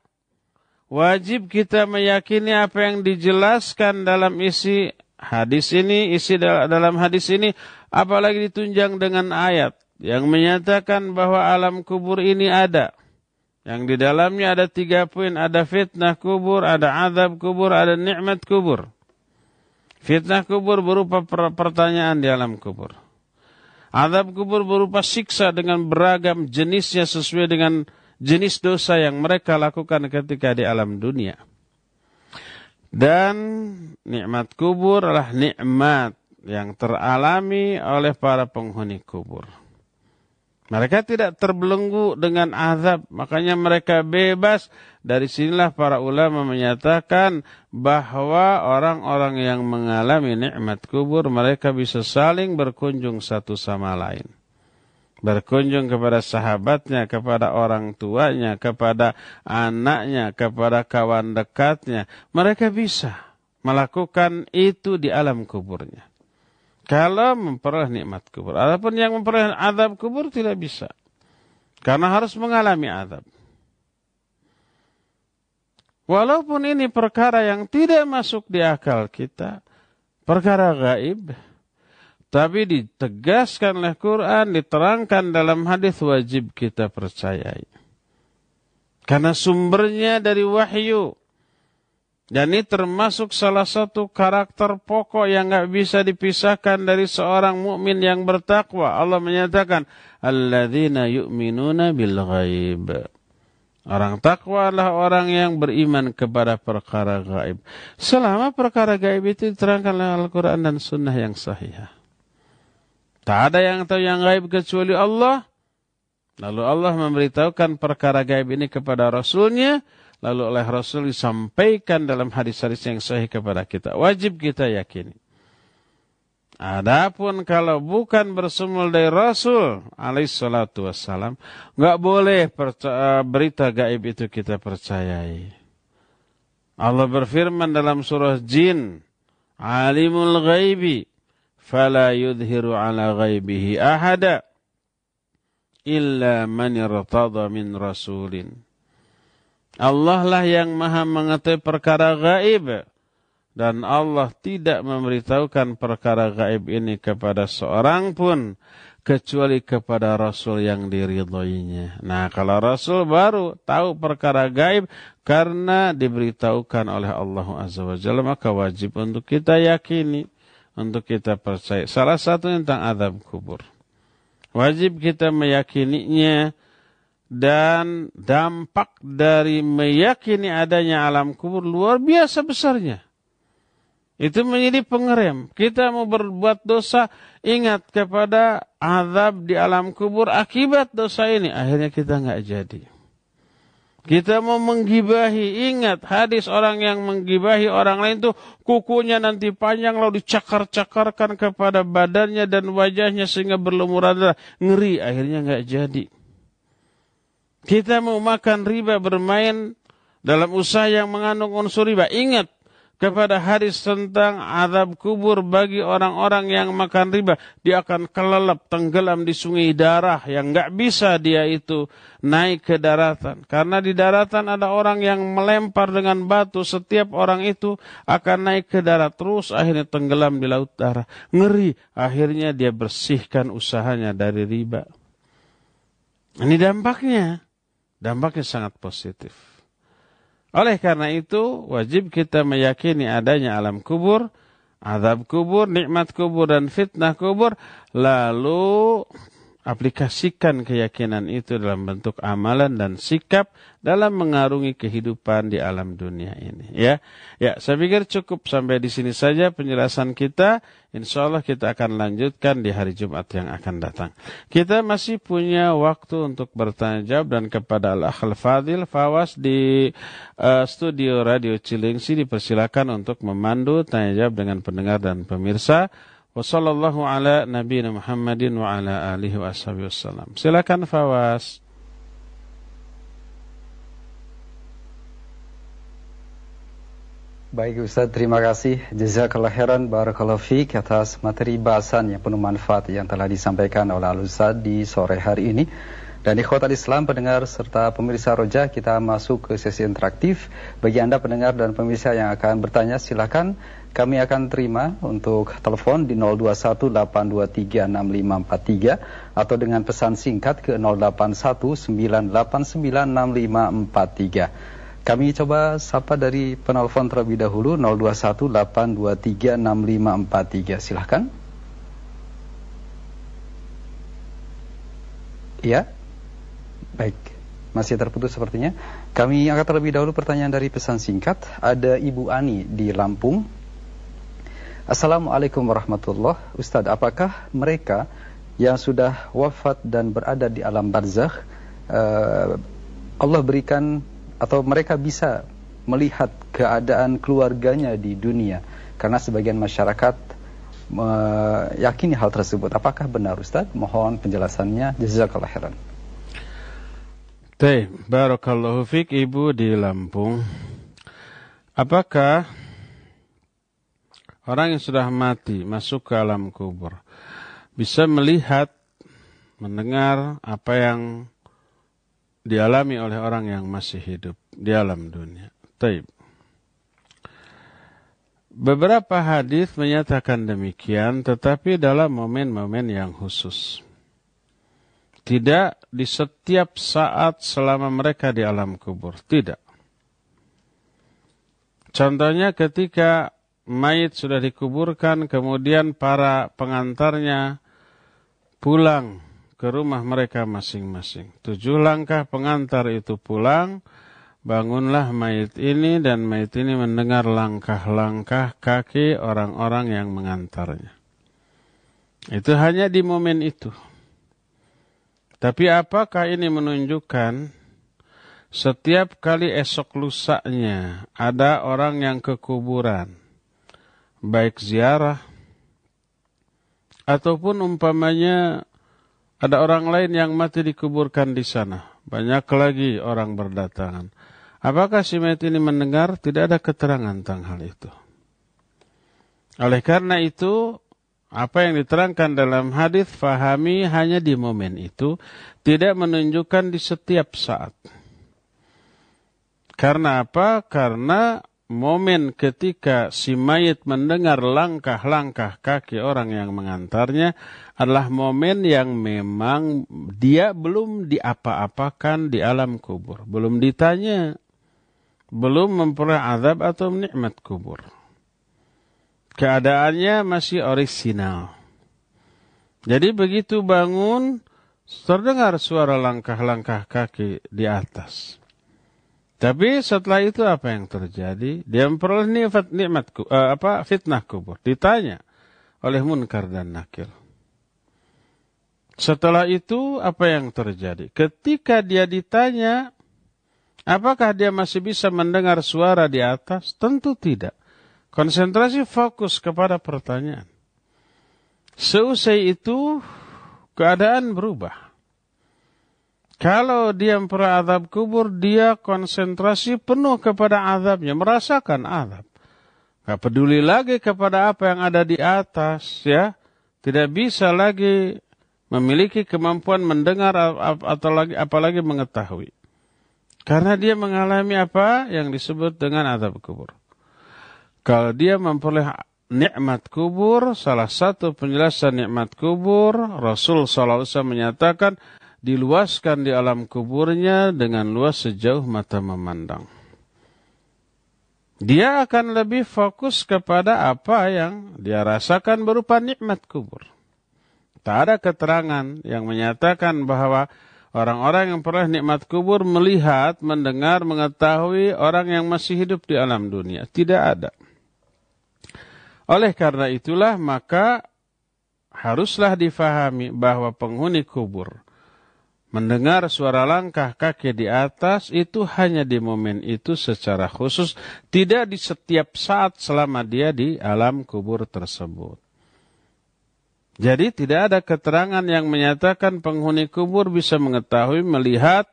wajib kita meyakini apa yang dijelaskan dalam isi hadis ini, isi dalam hadis ini, apalagi ditunjang dengan ayat yang menyatakan bahwa alam kubur ini ada. Yang di dalamnya ada tiga poin, ada fitnah kubur, ada azab kubur, ada nikmat kubur. Fitnah kubur berupa pertanyaan di alam kubur. Azab kubur berupa siksa dengan beragam jenisnya sesuai dengan jenis dosa yang mereka lakukan ketika di alam dunia. Dan nikmat kubur adalah nikmat yang teralami oleh para penghuni kubur. Mereka tidak terbelenggu dengan azab, makanya mereka bebas. Dari sinilah para ulama menyatakan bahwa orang-orang yang mengalami nikmat kubur mereka bisa saling berkunjung satu sama lain. Berkunjung kepada sahabatnya, kepada orang tuanya, kepada anaknya, kepada kawan dekatnya. Mereka bisa melakukan itu di alam kuburnya. Kalau memperoleh nikmat kubur. Adapun yang memperoleh azab kubur tidak bisa. Karena harus mengalami azab. Walaupun ini perkara yang tidak masuk di akal kita. Perkara gaib. Tapi ditegaskan oleh Quran, diterangkan dalam hadis, wajib kita percayai. Karena sumbernya dari wahyu. Dan ini termasuk salah satu karakter pokok yang enggak bisa dipisahkan dari seorang mukmin yang bertakwa. Allah menyatakan, "Alladzina yu'minuna bil ghaib." Orang takwa adalah orang yang beriman kepada perkara gaib. Selama perkara gaib itu diterangkan oleh Al-Quran dan Sunnah yang sahih. Tak ada yang tahu yang gaib kecuali Allah. Lalu Allah memberitahukan perkara gaib ini kepada Rasulnya. Lalu oleh Rasul disampaikan dalam hadis-hadis yang sahih kepada kita. Wajib kita yakini. Adapun kalau bukan bersumber dari Rasul alaihi salatu wassalam, enggak boleh percaya, berita gaib itu kita percayai. Allah berfirman dalam surah Jin, Alimul ghaibi fala yudhiru ala ghaibihi ahada illa man irtada min rasulin. Allah lah yang maha mengetahui perkara gaib. Dan Allah tidak memberitahukan perkara gaib ini kepada seorang pun, kecuali kepada Rasul yang diridhoinya. Nah, kalau Rasul baru tahu perkara gaib, karena diberitahukan oleh Allah Azza Wajalla, maka wajib untuk kita yakini, untuk kita percaya. Salah satu tentang azab kubur. Wajib kita meyakininya. Dan dampak dari meyakini adanya alam kubur luar biasa besarnya. Itu menjadi pengerem. Kita mau berbuat dosa, ingat kepada azab di alam kubur akibat dosa ini. Akhirnya kita nggak jadi. Kita mau menggibahi, ingat hadis orang yang menggibahi orang lain itu kukunya nanti panjang lalu dicakar-cakarkan kepada badannya dan wajahnya sehingga berlumuran darah. Ngeri, akhirnya nggak jadi. Kita mau makan riba, bermain dalam usaha yang mengandung unsur riba. Ingat kepada hadis tentang azab kubur bagi orang-orang yang makan riba. Dia akan kelelep, tenggelam di sungai darah yang nggak bisa dia itu naik ke daratan. Karena di daratan ada orang yang melempar dengan batu. Setiap orang itu akan naik ke darat terus, akhirnya tenggelam di laut darah. Ngeri, akhirnya dia bersihkan usahanya dari riba. Ini dampaknya. Dampaknya sangat positif. Oleh karena itu, wajib kita meyakini adanya alam kubur, azab kubur, nikmat kubur, dan fitnah kubur. Lalu, aplikasikan keyakinan itu dalam bentuk amalan dan sikap dalam mengarungi kehidupan di alam dunia ini. Ya, ya, saya pikir cukup sampai di sini saja penjelasan kita. Insya Allah kita akan lanjutkan di hari Jumat yang akan datang. Kita masih punya waktu untuk bertanya jawab dan kepada Al-Akhil Fadil Fawas di uh, studio Radio Cilengsi dipersilakan untuk memandu tanya jawab dengan pendengar dan pemirsa. Wassallallahu ala nabiyina Muhammadin wa ala alihi wa ashabihi wassalam. Silakan Fawas. Baik Ustaz, terima kasih. Jazakallah khairan, barakallahu fiik atas materi bahasan yang penuh manfaat yang telah disampaikan oleh Al-Ustaz di sore hari ini. Dan ikhwatul Islam, pendengar serta pemirsa Roja, kita masuk ke sesi interaktif. Bagi Anda pendengar dan pemirsa yang akan bertanya, silakan. Kami akan terima untuk telepon di nol dua satu delapan dua tiga enam lima empat tiga atau dengan pesan singkat ke nol delapan satu sembilan delapan sembilan enam lima empat tiga. Kami coba sapa dari penelpon terlebih dahulu, nol dua satu delapan dua tiga enam lima empat tiga. Silahkan. Ya, baik. Masih terputus sepertinya. Kami angkat terlebih dahulu pertanyaan dari pesan singkat. Ada Ibu Ani di Lampung. Assalamualaikum warahmatullahi wabarakatuh. Ustaz, apakah mereka yang sudah wafat dan berada di alam barzakh, uh, Allah berikan atau mereka bisa melihat keadaan keluarganya di dunia? Karena sebagian masyarakat meyakini hal tersebut. Apakah benar Ustaz? Mohon penjelasannya. Jazakallah khairan. Baik, barakallahu fiik Ibu di Lampung. Apakah orang yang sudah mati masuk ke alam kubur bisa melihat, mendengar apa yang dialami oleh orang yang masih hidup di alam dunia? Taib. Beberapa hadis menyatakan demikian, tetapi dalam momen-momen yang khusus. Tidak di setiap saat selama mereka di alam kubur. Tidak. Contohnya ketika mayit sudah dikuburkan, kemudian para pengantarnya pulang ke rumah mereka masing-masing. Tujuh langkah pengantar itu pulang, bangunlah mayit ini, dan mayit ini mendengar langkah-langkah kaki orang-orang yang mengantarnya. Itu hanya di momen itu. Tapi apakah ini menunjukkan setiap kali esok lusanya ada orang yang ke kuburan, baik ziarah ataupun umpamanya ada orang lain yang mati dikuburkan di sana, banyak lagi orang berdatangan? Apakah si mayat ini mendengar? Tidak ada keterangan tentang hal itu. Oleh karena itu, apa yang diterangkan dalam hadis, fahami hanya di momen itu, tidak menunjukkan di setiap saat. Karena apa? Karena momen ketika si mayit mendengar langkah-langkah kaki orang yang mengantarnya adalah momen yang memang dia belum diapa-apakan di alam kubur. Belum ditanya, belum memperoleh azab atau nikmat kubur. Keadaannya masih orisinal. Jadi begitu bangun, terdengar suara langkah-langkah kaki di atas. Tapi setelah itu apa yang terjadi? Dia memperoleh nikmat, nikmat uh, apa fitnah kubur. Ditanya oleh Munkar dan Nakir. Setelah itu apa yang terjadi? Ketika dia ditanya, apakah dia masih bisa mendengar suara di atas? Tentu tidak. Konsentrasi fokus kepada pertanyaan. Seusai itu keadaan berubah. Kalau dia memperoleh azab kubur, dia konsentrasi penuh kepada azabnya, merasakan azab. Gak peduli lagi kepada apa yang ada di atas, ya. Tidak bisa lagi memiliki kemampuan mendengar atau lagi apalagi mengetahui. Karena dia mengalami apa yang disebut dengan azab kubur. Kalau dia memperoleh nikmat kubur, salah satu penjelasan nikmat kubur, Rasul sallallahu alaihi wasallam menyatakan, diluaskan di alam kuburnya dengan luas sejauh mata memandang. Dia akan lebih fokus kepada apa yang dia rasakan berupa nikmat kubur. Tak ada keterangan yang menyatakan bahwa orang-orang yang peroleh nikmat kubur melihat, mendengar, mengetahui orang yang masih hidup di alam dunia. Tidak ada. Oleh karena itulah maka haruslah difahami bahwa penghuni kubur mendengar suara langkah kaki di atas itu hanya di momen itu secara khusus, tidak di setiap saat selama dia di alam kubur tersebut. Jadi tidak ada keterangan yang menyatakan penghuni kubur bisa mengetahui, melihat,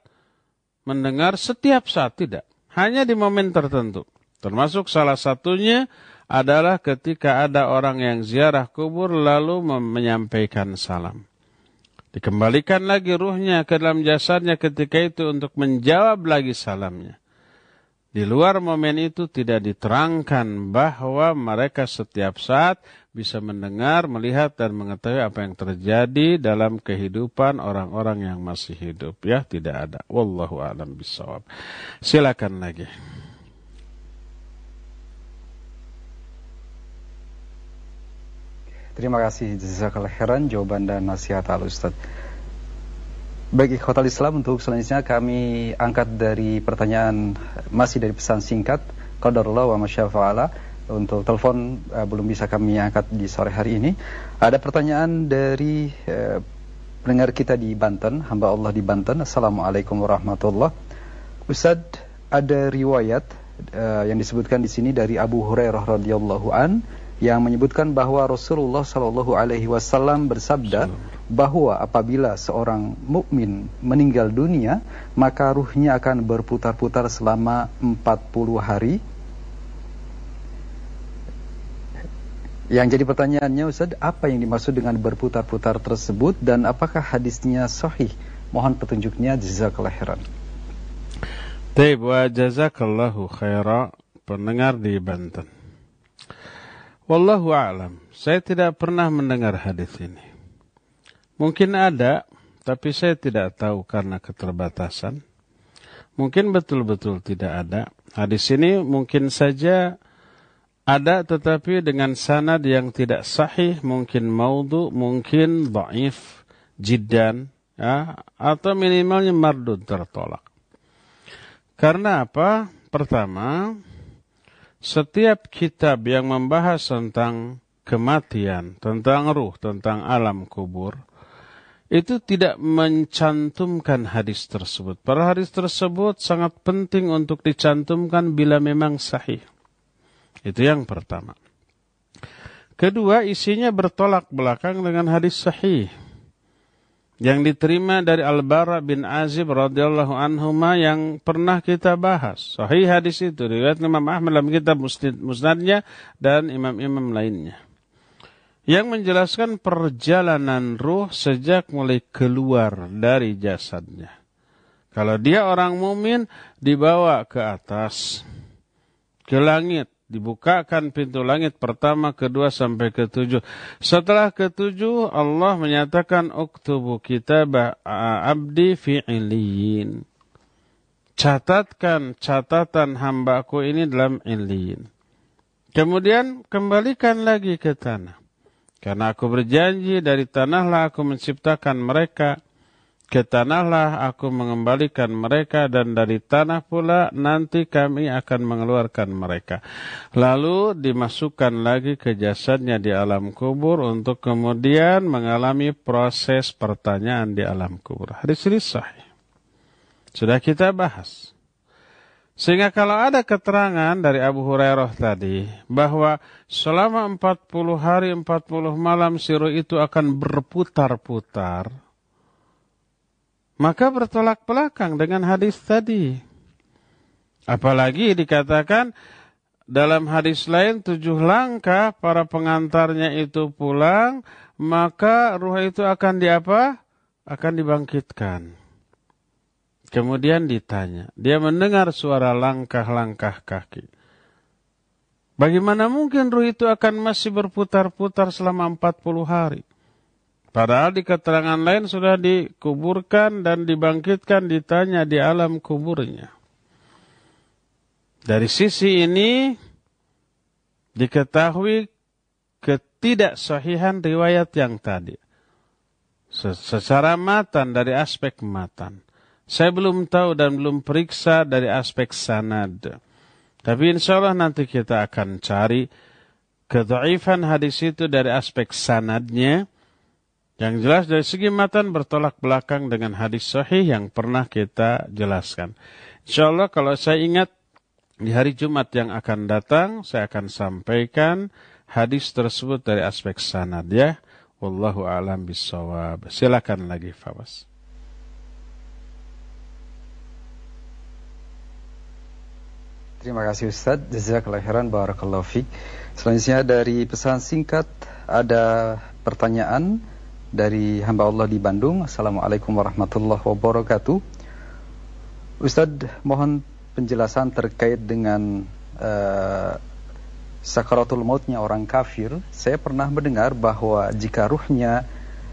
mendengar setiap saat, tidak. Hanya di momen tertentu. Termasuk salah satunya adalah ketika ada orang yang ziarah kubur lalu menyampaikan salam. Dikembalikan lagi ruhnya ke dalam jasadnya ketika itu untuk menjawab lagi salamnya. Di luar momen itu tidak diterangkan bahwa mereka setiap saat bisa mendengar, melihat, dan mengetahui apa yang terjadi dalam kehidupan orang-orang yang masih hidup. Ya, tidak ada. Wallahu a'lam bishawab. Silakan lagi. Terima kasih jazakallahu khairan jawaban dan nasihat al-Ustaz. Bagi ikhwatal Islam, untuk selanjutnya kami angkat dari pertanyaan masih dari pesan singkat qadarullah wa masyafa'ala. Untuk telepon uh, belum bisa kami angkat di sore hari ini. Ada pertanyaan dari uh, pendengar kita di Banten, hamba Allah di Banten. Assalamualaikum warahmatullahi wabarakatuh. Ustaz, ada riwayat uh, yang disebutkan di sini dari Abu Hurairah radhiyallahu an yang menyebutkan bahwa Rasulullah Shallallahu Alaihi Wasallam bersabda bahwa apabila seorang mukmin meninggal dunia, maka ruhnya akan berputar-putar selama empat puluh hari. Yang jadi pertanyaannya, Ustaz, apa yang dimaksud dengan berputar-putar tersebut dan apakah hadisnya sahih? Mohon petunjuknya, jazakallahu khairan. Taib wa jazakallahu khairan, pendengar di Banten. Wallahu a'lam. Saya tidak pernah mendengar hadis ini. Mungkin ada, tapi saya tidak tahu karena keterbatasan. Mungkin betul-betul tidak ada. Hadis ini mungkin saja ada, tetapi dengan sanad yang tidak sahih, mungkin maudhu, mungkin dhaif, jiddan, ya, atau minimalnya mardud, tertolak. Karena apa? Pertama, setiap kitab yang membahas tentang kematian, tentang ruh, tentang alam kubur, itu tidak mencantumkan hadis tersebut. Para hadis tersebut sangat penting untuk dicantumkan bila memang sahih. Itu yang pertama. Kedua, isinya bertolak belakang dengan hadis sahih yang diterima dari Al-Bara bin Azib radhiyallahu anhuma yang pernah kita bahas. Sahih hadis itu diriwayat Imam Ahmad dalam kitab musnadnya dan imam-imam lainnya, yang menjelaskan perjalanan ruh sejak mulai keluar dari jasadnya. Kalau dia orang mukmin, dibawa ke atas, ke langit, dibukakan pintu langit pertama, kedua, sampai ketujuh. Setelah ketujuh, Allah menyatakan, uktubu kitabah abdi fi iliyin. Catatkan catatan hambaku ini dalam iliyin. Kemudian kembalikan lagi ke tanah. Karena aku berjanji, dari tanahlah aku menciptakan mereka. Ke tanahlah aku mengembalikan mereka, dan dari tanah pula nanti kami akan mengeluarkan mereka. Lalu dimasukkan lagi ke jasadnya di alam kubur untuk kemudian mengalami proses pertanyaan di alam kubur. Hadis ini sahih. Sudah kita bahas. Sehingga kalau ada keterangan dari Abu Hurairah tadi bahwa selama empat puluh hari, empat puluh malam si ruh itu akan berputar-putar, maka bertolak belakang dengan hadis tadi. Apalagi dikatakan dalam hadis lain, tujuh langkah para pengantarnya itu pulang, maka ruh itu akan diapa? Akan dibangkitkan. Kemudian ditanya. Dia mendengar suara langkah-langkah kaki. Bagaimana mungkin ruh itu akan masih berputar-putar selama empat puluh hari? Padahal di keterangan lain sudah dikuburkan dan dibangkitkan, ditanya di alam kuburnya. Dari sisi ini diketahui ketidaksahihan riwayat yang tadi. Secara matan, dari aspek matan. Saya belum tahu dan belum periksa dari aspek sanad. Tapi insya Allah nanti kita akan cari kedhaifan hadis itu dari aspek sanadnya. Yang jelas dari segi matan bertolak belakang dengan hadis sahih yang pernah kita jelaskan. Insya Allah kalau saya ingat di hari Jumat yang akan datang, saya akan sampaikan hadis tersebut dari aspek sanad ya. Wallahu a'lam bishawab. Silakan lagi Fawaz. Terima kasih Ustadz, jazakallahu khairan, barakallahu fiik. Selanjutnya dari pesan singkat ada pertanyaan dari hamba Allah di Bandung. Assalamualaikum warahmatullahi wabarakatuh. Ustadz, mohon penjelasan terkait dengan uh, sakaratul mautnya orang kafir. Saya pernah mendengar bahwa jika ruhnya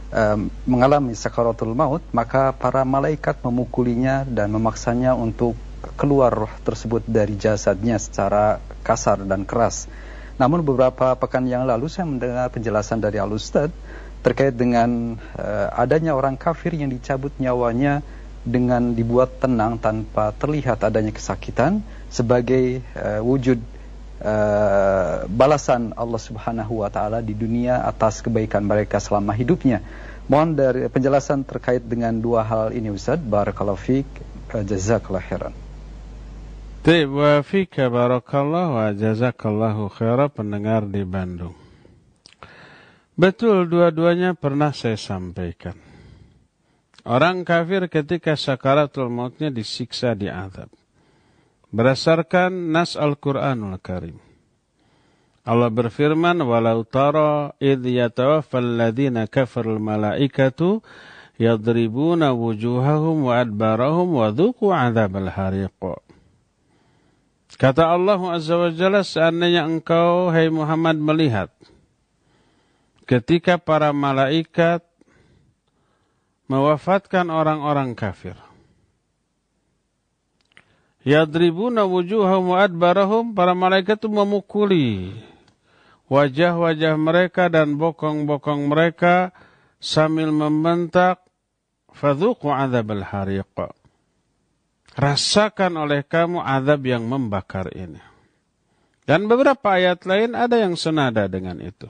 um, mengalami sakaratul maut, maka para malaikat memukulinya dan memaksanya untuk keluar roh tersebut dari jasadnya secara kasar dan keras. Namun beberapa pekan yang lalu saya mendengar penjelasan dari Al-Ustadz terkait dengan uh, adanya orang kafir yang dicabut nyawanya dengan dibuat tenang tanpa terlihat adanya kesakitan sebagai uh, wujud uh, balasan Allah Subhanahu wa taala di dunia atas kebaikan mereka selama hidupnya. Mohon dari penjelasan terkait dengan dua hal ini Ustadz. Barakallahu fiik, jazakallahu khairan. Baik, wa fika barakallahu wa jazakallahu khairan pendengar di Bandung. Betul, dua-duanya pernah saya sampaikan. Orang kafir ketika sakaratul mautnya disiksa, diazab. Berdasarkan nas Al-Quranul Karim. Allah berfirman, "Walau tara idh yatawaffal ladzina kafarul malaikatu yadribuna wujuhahum wa adbarahum wa dhuqu adzabal hariq." Kata Allah Azza Wajalla, seandainya engkau, hai Muhammad, melihat ketika para malaikat mewafatkan orang-orang kafir. Yadribuna wujuhahum wa adbarahum, para malaikat itu memukuli wajah-wajah mereka dan bokong-bokong mereka sambil membentak, fadzuqu adzabal hariq. Rasakan oleh kamu azab yang membakar ini. Dan beberapa ayat lain ada yang senada dengan itu.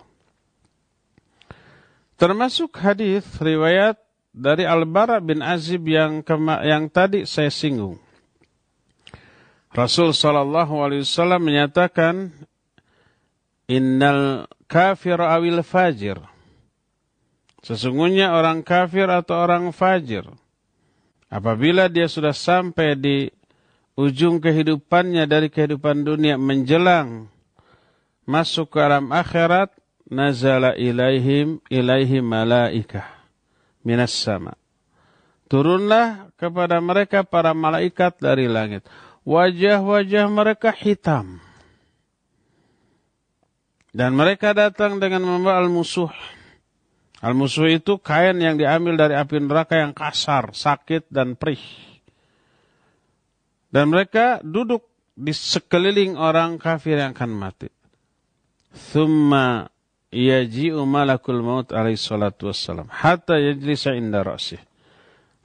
Termasuk hadis riwayat dari Al-Bara bin Azib yang kema- yang tadi saya singgung. Rasul shallallahu alaihi wasallam menyatakan, "Innal kafir awil fajir." Sesungguhnya orang kafir atau orang fajir, apabila dia sudah sampai di ujung kehidupannya dari kehidupan dunia menjelang masuk ke alam akhirat, nazala ilaihim ilaihi malaikah minas sama. Turunlah kepada mereka para malaikat dari langit. Wajah-wajah mereka hitam. Dan mereka datang dengan membawa al-musuh. Al-musuh itu kain yang diambil dari api neraka yang kasar, sakit dan perih. Dan mereka duduk di sekeliling orang kafir yang akan mati. Thumma yaji'u malakul maut alaihi salatu wassalam. Hatta yajlisa inda ra'sih.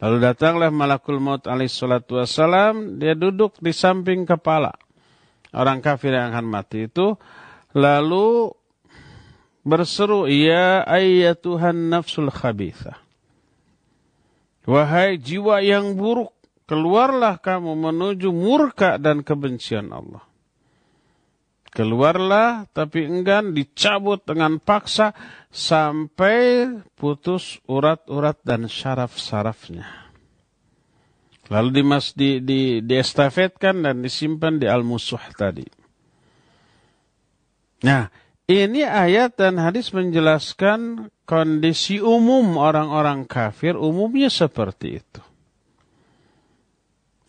Lalu datanglah malakul maut alaihi salatu wassalam. Dia duduk di samping kepala orang kafir yang akan mati itu. Lalu berseru, ya ayyatuhan nafsul khabithah. Wahai jiwa yang buruk, keluarlah kamu menuju murka dan kebencian Allah. Keluarlah, tapi enggan, dicabut dengan paksa sampai putus urat-urat dan syaraf-syarafnya. Lalu dimas di, di, diestafetkan dan disimpan di al-musuh tadi. Nah, ini ayat dan hadis menjelaskan kondisi umum orang-orang kafir, umumnya seperti itu.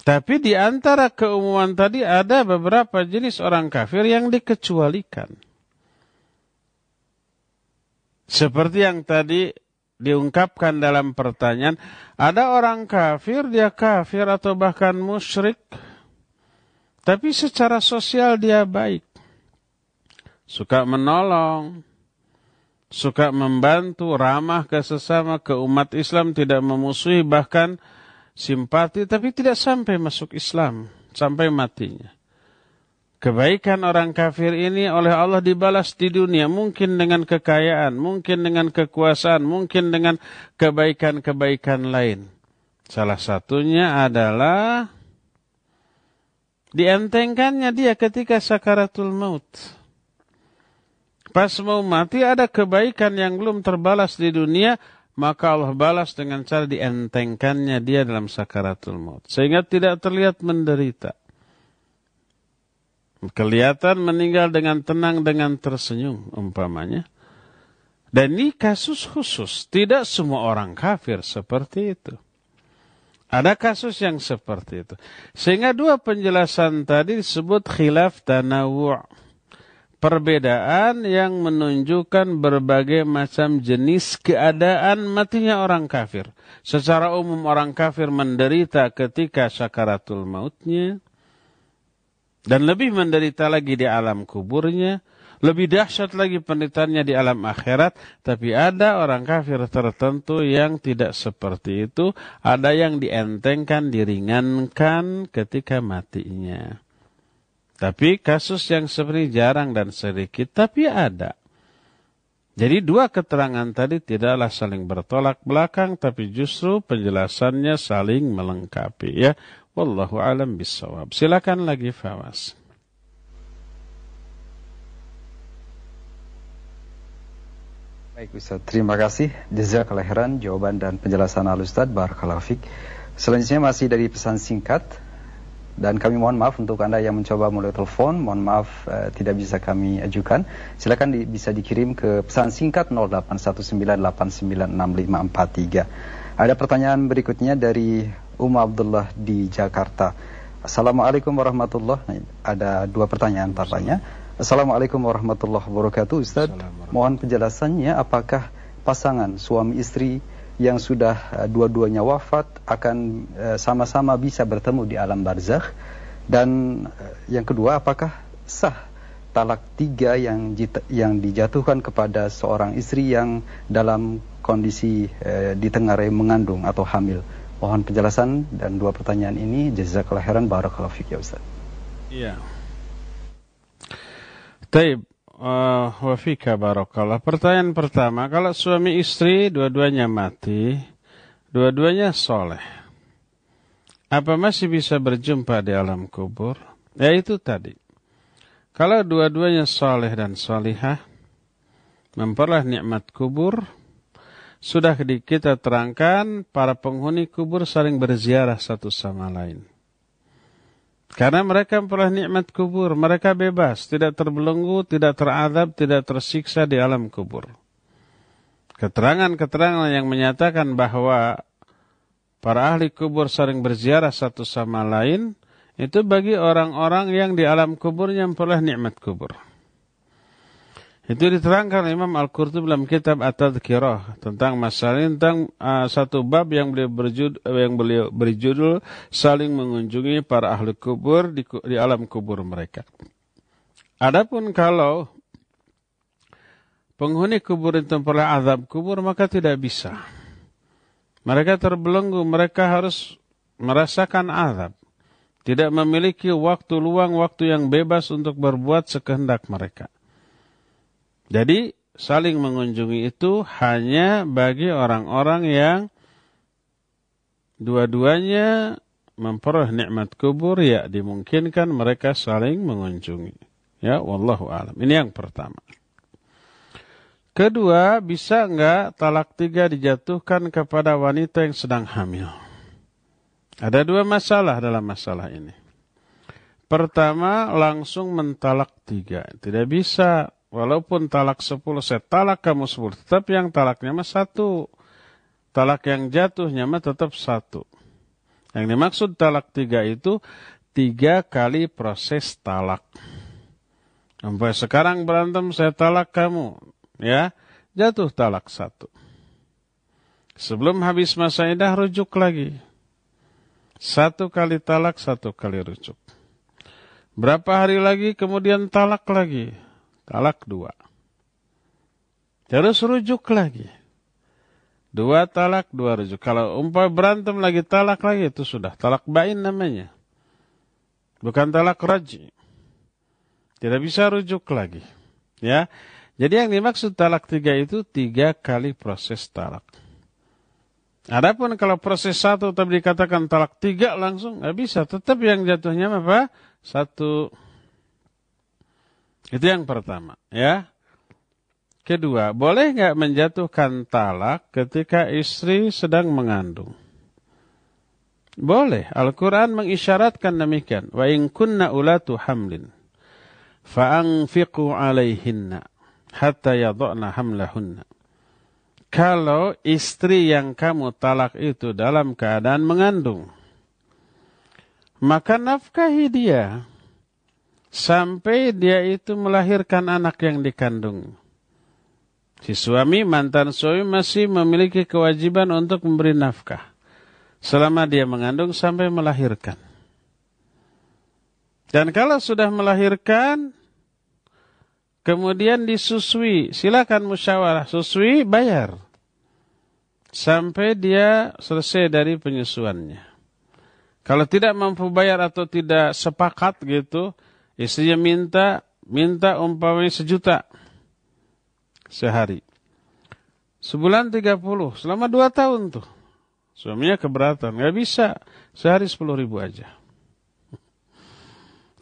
Tapi di antara keumuman tadi ada beberapa jenis orang kafir yang dikecualikan. Seperti yang tadi diungkapkan dalam pertanyaan, ada orang kafir, dia kafir atau bahkan musyrik, tapi secara sosial dia baik. Suka menolong, suka membantu, ramah ke sesama, ke umat Islam, tidak memusuhi, bahkan simpati, tapi tidak sampai masuk Islam, sampai matinya. Kebaikan orang kafir ini oleh Allah dibalas di dunia, mungkin dengan kekayaan, mungkin dengan kekuasaan, mungkin dengan kebaikan-kebaikan lain. Salah satunya adalah dientengkannya dia ketika sakaratul maut. Pas mau mati ada kebaikan yang belum terbalas di dunia, maka Allah balas dengan cara dientengkannya dia dalam sakaratul maut. Sehingga tidak terlihat menderita. kelihatan meninggal dengan tenang, dengan tersenyum umpamanya. Dan ini kasus khusus, tidak semua orang kafir seperti itu. Ada kasus yang seperti itu. Sehingga dua penjelasan tadi disebut khilaf tanawu'. Perbedaan yang menunjukkan berbagai macam jenis keadaan matinya orang kafir. Secara umum orang kafir menderita ketika sakaratul mautnya. Dan lebih menderita lagi di alam kuburnya. Lebih dahsyat lagi penderitaannya di alam akhirat. Tapi ada orang kafir tertentu yang tidak seperti itu. Ada yang dientengkan, diringankan ketika matinya. Tapi kasus yang seperti jarang dan sedikit, tapi ada. Jadi dua keterangan tadi tidaklah saling bertolak belakang, tapi justru penjelasannya saling melengkapi. Ya, wallahu a'lam bissawab. Silakan lagi Fawas. Baik Ustaz, terima kasih. Jazakallahu khairan jawaban dan penjelasan Al-Ustaz. Barakallahu fiik. Selanjutnya masih dari pesan singkat. Dan kami mohon maaf untuk Anda yang mencoba melalui telepon. Mohon maaf uh, tidak bisa kami ajukan. Silakan di, bisa dikirim ke pesan singkat nol delapan satu sembilan delapan sembilan enam lima empat tiga. Ada pertanyaan berikutnya dari Uma Abdullah di Jakarta. Assalamualaikum warahmatullahi wabarakatuh. Ada dua pertanyaan tanya. Assalamualaikum warahmatullahi wabarakatuh Ustaz, mohon penjelasannya apakah pasangan suami istri yang sudah dua-duanya wafat akan sama-sama bisa bertemu di alam barzakh? Dan yang kedua, apakah sah talak tiga yang, yang dijatuhkan kepada seorang istri yang dalam kondisi eh, ditengarai mengandung atau hamil? Mohon penjelasan dan dua pertanyaan ini. Jazakallahu khairan barakallahu fiik ya Ustaz. Iya. Taib, uh, wafika barokallah. Pertanyaan pertama, kalau suami istri dua-duanya mati, dua-duanya soleh, apa masih bisa berjumpa di alam kubur? Ya itu tadi. Kalau dua-duanya soleh dan solihah, memperoleh nikmat kubur, sudah kita terangkan para penghuni kubur saling berziarah satu sama lain. Karena mereka memperoleh nikmat kubur, mereka bebas, tidak terbelenggu, tidak teradab, tidak tersiksa di alam kubur. Keterangan-keterangan yang menyatakan bahwa para ahli kubur sering berziarah satu sama lain, itu bagi orang-orang yang di alam kuburnya memperoleh nikmat kubur. Itu diterangkan Imam Al-Qurtubi dalam kitab At-Tadhkirah tentang masalah ini, tentang uh, satu bab yang beliau berjudul, yang beliau berjudul saling mengunjungi para ahli kubur di, di alam kubur mereka. Adapun kalau penghuni kubur itu memperoleh azab kubur, maka tidak bisa. Mereka terbelenggu, mereka harus merasakan azab. Tidak memiliki waktu luang, waktu yang bebas untuk berbuat sekehendak mereka. Jadi saling mengunjungi itu hanya bagi orang-orang yang dua-duanya memperoleh nikmat kubur, ya dimungkinkan mereka saling mengunjungi. Ya, wallahu a'lam. Ini yang pertama. Kedua, bisa enggak talak tiga dijatuhkan kepada wanita yang sedang hamil? Ada dua masalah dalam masalah ini. Pertama, langsung mentalak tiga. Tidak bisa. Walaupun talak sepuluh, saya talak kamu sepuluh, tetap yang talaknya mah satu. Talak yang jatuhnya mah tetap satu. Yang dimaksud talak tiga itu tiga kali proses talak. Sampai sekarang berantem, saya talak kamu, ya jatuh talak satu. Sebelum habis masa idah rujuk lagi. Satu kali talak, satu kali rujuk. Berapa hari lagi kemudian talak lagi. Talak dua. Terus rujuk lagi. Dua talak, dua rujuk. Kalau umpah berantem lagi talak lagi, itu sudah talak bain namanya. Bukan talak raji. Tidak bisa rujuk lagi. Ya. Jadi yang dimaksud talak tiga itu tiga kali proses talak. Adapun kalau proses satu tapi dikatakan talak tiga langsung, nggak bisa. Tetap yang jatuhnya apa? Satu. Itu yang pertama, ya. Kedua, boleh nggak menjatuhkan talak ketika istri sedang mengandung? Boleh. Al-Quran mengisyaratkan demikian. Wa in kunna ulatu hamlin. fa'anfiqu alaihinna hatta yadha'na hamlahunna. Kalau istri yang kamu talak itu dalam keadaan mengandung, maka nafkahi dia sampai dia itu melahirkan anak yang dikandung. Si suami, mantan suami masih memiliki kewajiban untuk memberi nafkah selama dia mengandung sampai melahirkan. Dan kalau sudah melahirkan, kemudian disusui, silakan musyawarah, susui, bayar sampai dia selesai dari penyusuannya. Kalau tidak mampu bayar atau tidak sepakat gitu, istrinya minta, minta umpamanya sejuta sehari, sebulan tiga puluh, selama dua tahun tuh. Suaminya keberatan, nggak bisa, sehari sepuluh ribu aja.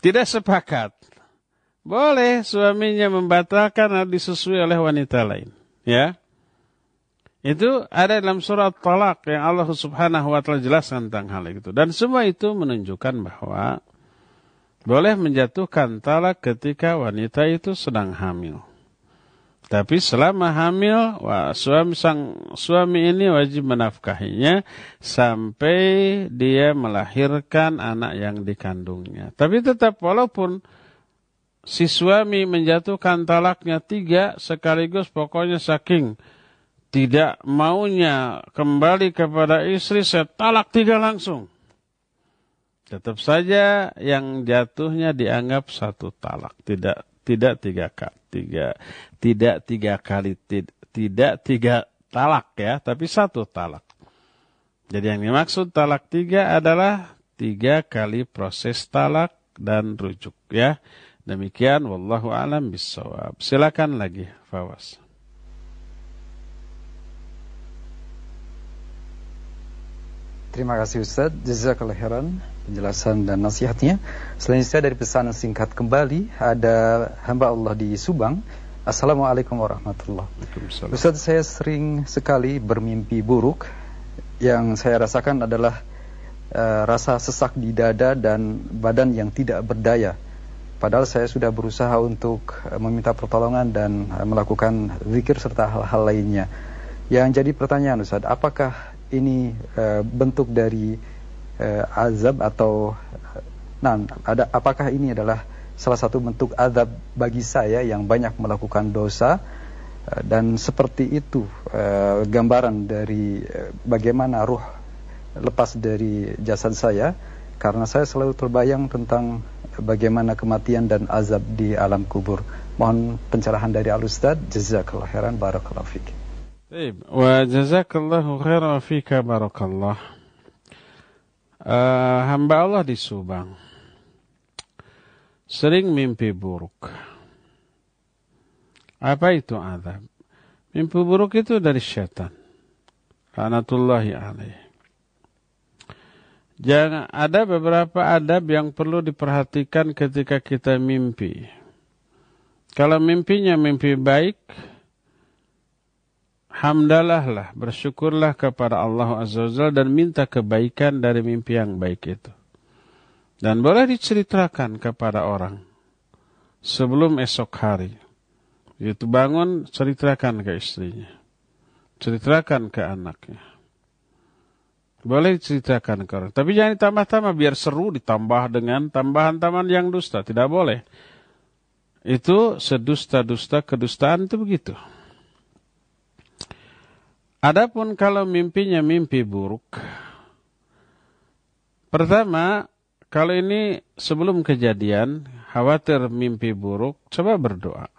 Tidak sepakat, boleh suaminya membatalkan atau disusui oleh wanita lain. Ya, itu ada dalam surat Talak yang Allah Subhanahu Wa Taala jelaskan tentang hal itu. Dan semua itu menunjukkan bahwa boleh menjatuhkan talak ketika wanita itu sedang hamil. Tapi selama hamil, wah, suami, sang suami ini wajib menafkahinya sampai dia melahirkan anak yang dikandungnya. Tapi tetap walaupun si suami menjatuhkan talaknya tiga sekaligus, pokoknya saking tidak maunya kembali kepada istri, saya talak tiga langsung. Tetap saja yang jatuhnya dianggap satu talak, tidak tidak tiga kali. Tiga, tidak tiga kali, tid, tidak tiga talak ya, tapi satu talak. Jadi yang dimaksud talak tiga adalah tiga kali proses talak dan rujuk ya. Demikian, wallahu a'lam bishawab. Silakan lagi, Fawas. Terima kasih Ustaz, jazakallahu khairan penjelasan dan nasihatnya. Selanjutnya dari pesan singkat kembali, ada hamba Allah di Subang. Assalamualaikum warahmatullahi wabarakatuh. Ustaz, saya sering sekali bermimpi buruk. Yang saya rasakan adalah uh, rasa sesak di dada dan badan yang tidak berdaya. Padahal saya sudah berusaha untuk uh, meminta pertolongan dan uh, melakukan zikir serta hal-hal lainnya. Yang jadi pertanyaan Ustaz, apakah ini uh, bentuk dari uh, azab atau nah, ada, apakah ini adalah salah satu bentuk azab bagi saya yang banyak melakukan dosa? Uh, dan seperti itu uh, gambaran dari uh, bagaimana ruh lepas dari jasad saya, karena saya selalu terbayang tentang bagaimana kematian dan azab di alam kubur. Mohon pencerahan dari Al-Ustaz, jazakallahu khairan, barakallahu fiik. Baik, wa jazakallahu khairan wa fika barakallah. Uh, hamba Allah di Subang sering mimpi buruk. Apa itu azab? Mimpi buruk itu dari syaitan. La'natullahi alaih. Jangan, ada beberapa adab yang perlu diperhatikan ketika kita mimpi. Kalau mimpinya mimpi baik, hamdalahlah, bersyukurlah kepada Allah Azza Wajalla dan minta kebaikan dari mimpi yang baik itu. Dan boleh diceritakan kepada orang sebelum esok hari. Itu bangun, ceritakan ke istrinya, ceritakan ke anaknya. Boleh diceritakan ke orang, tapi jangan ditambah-tambah, biar seru ditambah dengan tambahan-tambahan yang dusta. Tidak boleh. Itu sedusta-dusta, kedustaan itu begitu. Adapun kalau mimpinya mimpi buruk, pertama, kalau ini sebelum kejadian, khawatir mimpi buruk, coba berdoa.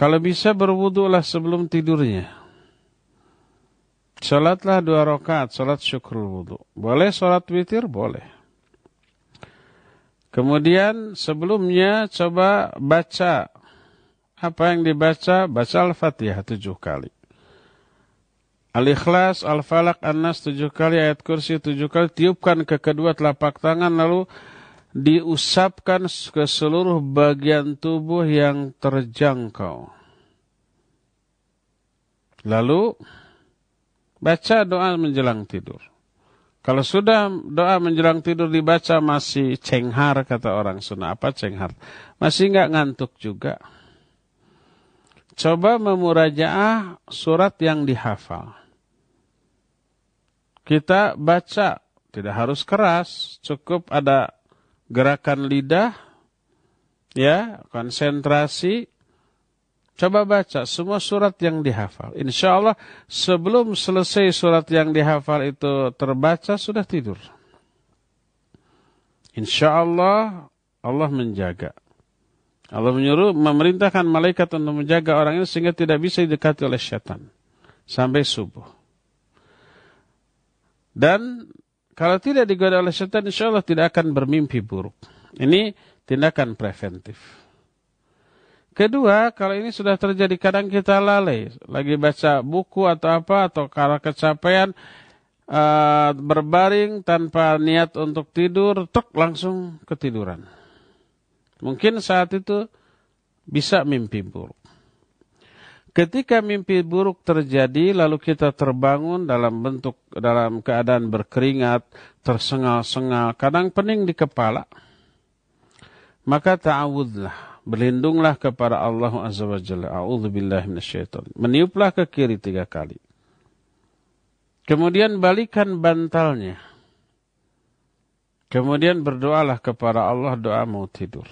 Kalau bisa berwudulah sebelum tidurnya. Sholatlah dua rakaat, sholat syukrul wudu. Boleh sholat witir? Boleh. Kemudian sebelumnya coba baca. Apa yang dibaca? Baca Al-Fatihah tujuh kali. Al-Ikhlas, Al-Falaq, An-Nas tujuh kali, ayat kursi tujuh kali, tiupkan ke kedua telapak tangan, lalu diusapkan ke seluruh bagian tubuh yang terjangkau. Lalu, baca doa menjelang tidur. Kalau sudah doa menjelang tidur dibaca masih cenghar, kata orang Sunda. Apa cenghar? Masih nggak ngantuk juga. Coba memurajaah surat yang dihafal. Kita baca, tidak harus keras, cukup ada gerakan lidah, ya, konsentrasi. Coba baca semua surat yang dihafal. Insya Allah sebelum selesai surat yang dihafal itu terbaca, sudah tidur. Insya Allah, Allah menjaga. Allah menyuruh, memerintahkan malaikat untuk menjaga orang ini sehingga tidak bisa didekati oleh syaitan. Sampai subuh. Dan kalau tidak digoda oleh syaitan, insya Allah tidak akan bermimpi buruk. Ini tindakan preventif. Kedua, kalau ini sudah terjadi, kadang kita lalai. Lagi baca buku atau apa, atau karena kecapean, uh, berbaring tanpa niat untuk tidur, tuk, langsung ketiduran. Mungkin saat itu bisa mimpi buruk. Ketika mimpi buruk terjadi, lalu kita terbangun dalam bentuk, dalam keadaan berkeringat, tersengal-sengal, kadang pening di kepala, maka ta'awudlah. Berlindunglah kepada Allah Azza Wajalla. A'udzubillahi minasyaiton. Meniuplah ke kiri tiga kali. Kemudian balikan bantalnya. Kemudian berdoalah kepada Allah doa mau tidur.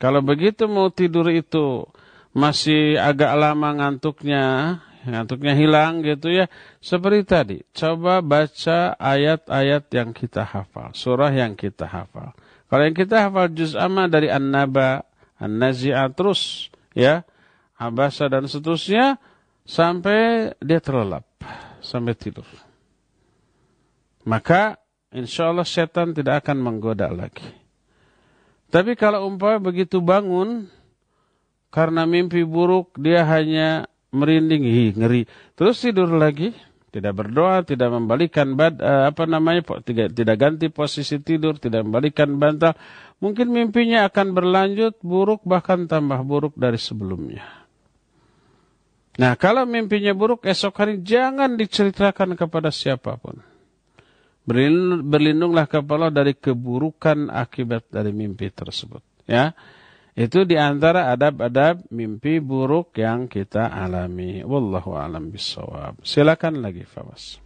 Kalau begitu mau tidur itu masih agak lama ngantuknya, ngantuknya hilang gitu ya. Seperti tadi, coba baca ayat-ayat yang kita hafal, surah yang kita hafal. Kalau yang kita hafal juz amma dari An-Naba, An-Nazi'ah, terus ya, Abasa dan seterusnya, sampai dia terlelap, sampai tidur. Maka insya Allah setan tidak akan menggoda lagi. Tapi kalau umpamanya begitu bangun, karena mimpi buruk dia hanya merinding, hi, ngeri, terus tidur lagi. Tidak berdoa, tidak membalikkan bad, apa namanya, tidak, tidak ganti posisi tidur, tidak membalikkan bantal. Mungkin mimpinya akan berlanjut buruk, bahkan tambah buruk dari sebelumnya. Nah, kalau mimpinya buruk, esok hari jangan diceritakan kepada siapapun. Berlindung, berlindunglah kepada Allah dari keburukan akibat dari mimpi tersebut. Ya, itu diantara adab-adab mimpi buruk yang kita alami. Wallahu a'lam bishawab. Silakan lagi, Fawas.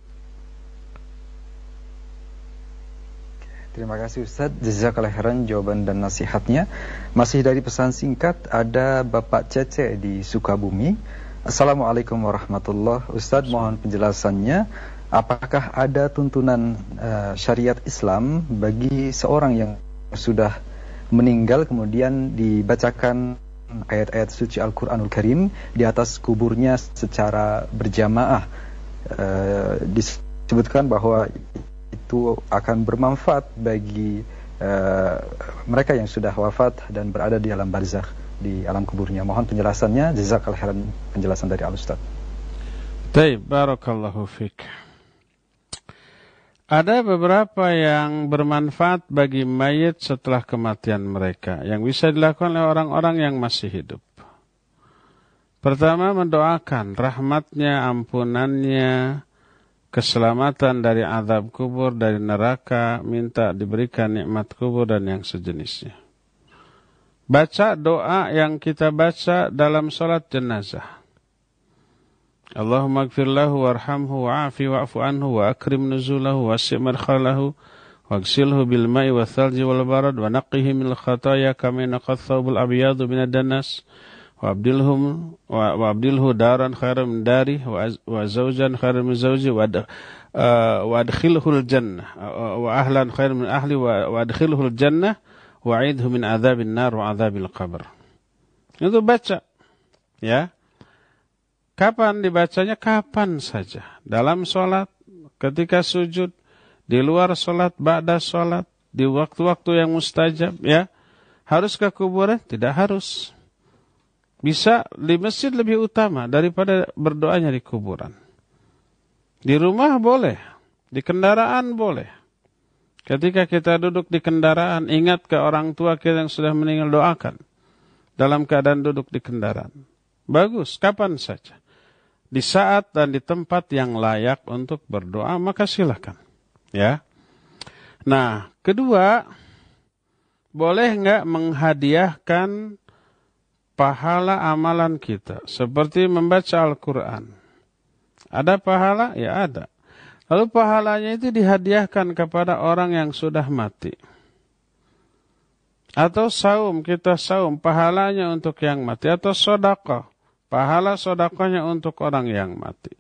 Terima kasih Ustaz, jazakallah khairan jawaban dan nasihatnya. Masih dari pesan singkat, ada Bapak Cece di Sukabumi. Assalamualaikum warahmatullahi wabarakatuh. Ustaz, mohon penjelasannya. Apakah ada tuntunan uh, syariat Islam bagi seorang yang sudah meninggal kemudian dibacakan ayat-ayat suci Al-Quranul Karim di atas kuburnya secara berjamaah? E, disebutkan bahwa itu akan bermanfaat bagi e, mereka yang sudah wafat dan berada di alam barzakh, di alam kuburnya. Mohon penjelasannya, jazakallahu khairan penjelasan dari Al-Ustaz. Baik, barakallahu fiik. Ada beberapa yang bermanfaat bagi mayit setelah kematian mereka, yang bisa dilakukan oleh orang-orang yang masih hidup. Pertama, mendoakan rahmatnya, ampunannya, keselamatan dari azab kubur, dari neraka, minta diberikan nikmat kubur dan yang sejenisnya. Baca doa yang kita baca dalam sholat jenazah. Allahumma gfirlahu warhamhu wa'afi wa'afu anhu wa akrim nuzulahu wa si'mar khalahu wa agsilhu bil ma'i wa thalji wal barad wa naqihi minal khataya kama naqat thawbul abiyadu minad danas wa abdilhum wa abdilhu daran khairam dari wa zawjan khairam zawji wa adkhilhu al jannah wa ahlan khairam min ahli wa adkhilhu al jannah wa aidhu min azabin nar wa azabil qabr. Itu baca ya. Kapan dibacanya? Kapan saja. Dalam sholat, ketika sujud, di luar sholat, ba'da sholat, di waktu-waktu yang mustajab. Ya, harus ke kuburan? Tidak harus. Bisa di masjid lebih utama daripada berdoanya di kuburan. Di rumah boleh, di kendaraan boleh. Ketika kita duduk di kendaraan, ingat ke orang tua kita yang sudah meninggal, doakan dalam keadaan duduk di kendaraan. Bagus, kapan saja. Di saat dan di tempat yang layak untuk berdoa, maka silakan. ya. Nah, kedua, boleh nggak menghadiahkan pahala amalan kita seperti membaca Al-Quran? Ada pahala? Ya ada. Lalu pahalanya itu dihadiahkan kepada orang yang sudah mati. Atau saum, kita saum, pahalanya untuk yang mati. Atau sedekah, pahala sedekahnya untuk orang yang mati.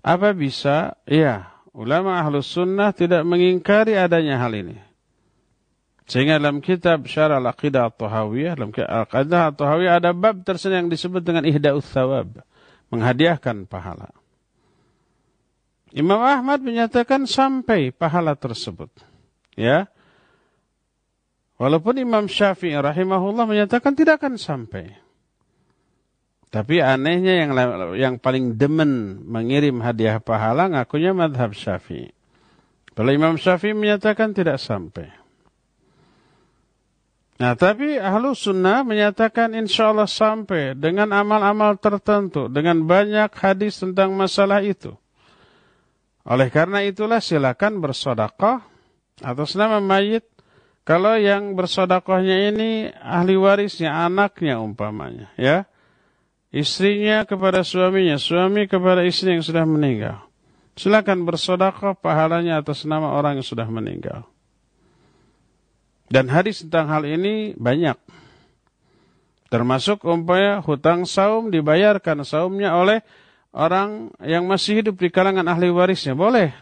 Apa bisa? Iya. Ulama Ahlus Sunnah tidak mengingkari adanya hal ini. Sehingga dalam kitab Syarah Al-Aqidah At-Tuhawiyah, dalam kitab Al-Aqidah At-Tuhawiyah ada bab tersendiri yang disebut dengan ihda'uth thawab, menghadiahkan pahala. Imam Ahmad menyatakan sampai pahala tersebut. Ya. Walaupun Imam Syafi'i rahimahullah menyatakan tidak akan sampai. Tapi anehnya yang yang paling demen mengirim hadiah pahala ngakunya madhab Syafi'i. Kalau Imam Syafi'i menyatakan tidak sampai. Nah, tapi ahlu sunnah menyatakan insya Allah sampai dengan amal-amal tertentu, dengan banyak hadis tentang masalah itu. Oleh karena itulah silakan bersedekah atas nama mayit. Kalau yang bersedekahnya ini ahli warisnya, anaknya umpamanya, ya. Istrinya kepada suaminya, suami kepada istri yang sudah meninggal. Silakan bersedekah pahalanya atas nama orang yang sudah meninggal. Dan hadis tentang hal ini banyak. Termasuk umpamanya hutang saum dibayarkan saumnya oleh orang yang masih hidup di kalangan ahli warisnya. Boleh.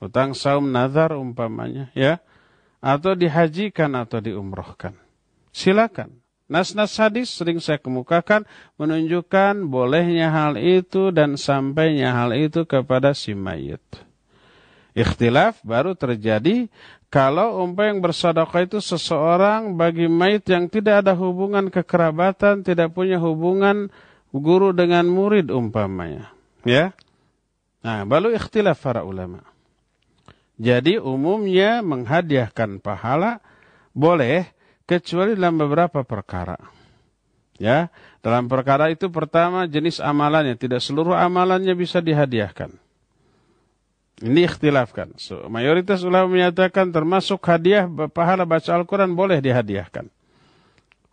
Hutang saum nazar umpamanya, ya. Atau dihajikan atau diumrohkan. Silakan. Nas-nas hadis sering saya kemukakan menunjukkan bolehnya hal itu dan sampainya hal itu kepada si mayit. Ikhtilaf baru terjadi kalau umpah yang bersedekah itu seseorang bagi mayit yang tidak ada hubungan kekerabatan, tidak punya hubungan guru dengan murid umpamanya, ya. Nah, baru ikhtilaf para ulama. Jadi umumnya menghadiahkan pahala boleh, kecuali dalam beberapa perkara, ya. Dalam perkara itu pertama jenis amalannya, tidak seluruh amalannya bisa dihadiahkan. Ini ikhtilafkan. So, mayoritas ulama menyatakan termasuk hadiah pahala baca Al-Quran boleh dihadiahkan.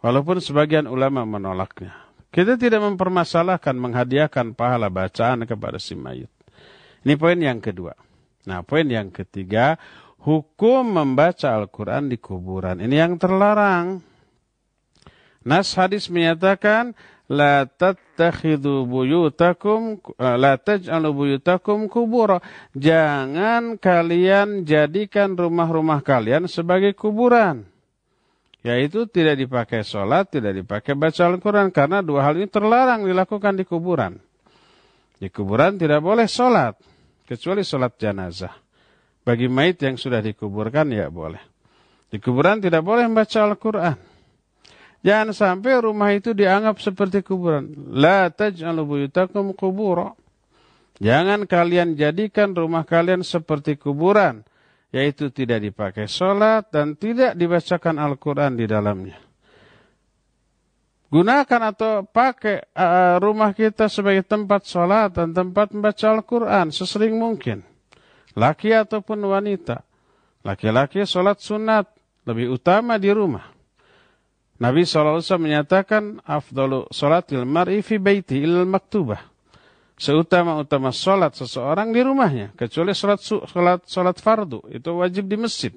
Walaupun sebagian ulama menolaknya. Kita tidak mempermasalahkan menghadiahkan pahala bacaan kepada si mayit. Ini poin yang kedua. Nah, poin yang ketiga, hukum membaca Al-Quran di kuburan. Ini yang terlarang. Nas hadis menyatakan, La tattakhidhu buyutakum, la taj'alu buyutakum kubura. Jangan kalian jadikan rumah-rumah kalian sebagai kuburan. Yaitu tidak dipakai sholat, tidak dipakai baca Al-Quran. Karena dua hal ini terlarang dilakukan di kuburan. Di kuburan tidak boleh sholat, kecuali sholat jenazah. Bagi mayit yang sudah dikuburkan, ya boleh. Di kuburan tidak boleh membaca Al-Quran. Jangan sampai rumah itu dianggap seperti kuburan. La taj'alu buyutakum qubura. Jangan kalian jadikan rumah kalian seperti kuburan. Yaitu tidak dipakai sholat dan tidak dibacakan Al-Quran di dalamnya. Gunakan atau pakai uh, rumah kita sebagai tempat sholat dan tempat membaca Al-Quran sesering mungkin. Laki ataupun wanita. Laki-laki sholat sunat. Lebih utama di rumah. Nabi shallallahu alaihi wasallam menyatakan, Afdalu sholatil mar'i fi baiti ilal maktubah. Seutama-utama sholat seseorang di rumahnya. Kecuali sholat, sholat, sholat fardu. Itu wajib di masjid.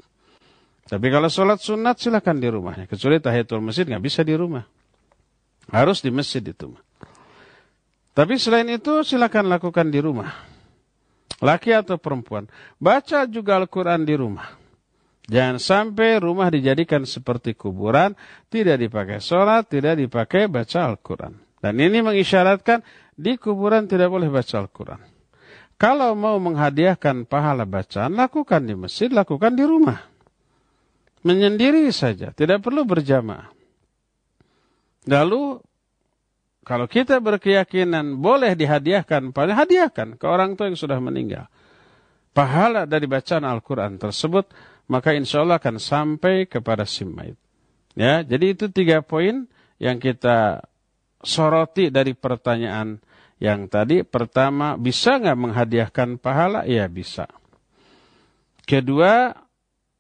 Tapi kalau sholat sunat silakan di rumahnya. Kecuali tahiyatul masjid nggak bisa di rumah. Harus di masjid itu. Tapi selain itu silakan lakukan di rumah. Laki atau perempuan. Baca juga Al-Quran di rumah. Jangan sampai rumah dijadikan seperti kuburan. Tidak dipakai sholat, tidak dipakai baca Al-Quran. Dan ini mengisyaratkan di kuburan tidak boleh baca Al-Quran. Kalau mau menghadiahkan pahala bacaan, lakukan di masjid, lakukan di rumah. Menyendiri saja, tidak perlu berjamaah. Lalu, kalau kita berkeyakinan boleh dihadiahkan, paling hadiahkan ke orang tua yang sudah meninggal. Pahala dari bacaan Al-Quran tersebut, maka insya Allah akan sampai kepada si mayit. Ya, jadi itu tiga poin yang kita soroti dari pertanyaan yang tadi. Pertama, bisa nggak menghadiahkan pahala? Ya, bisa. Kedua,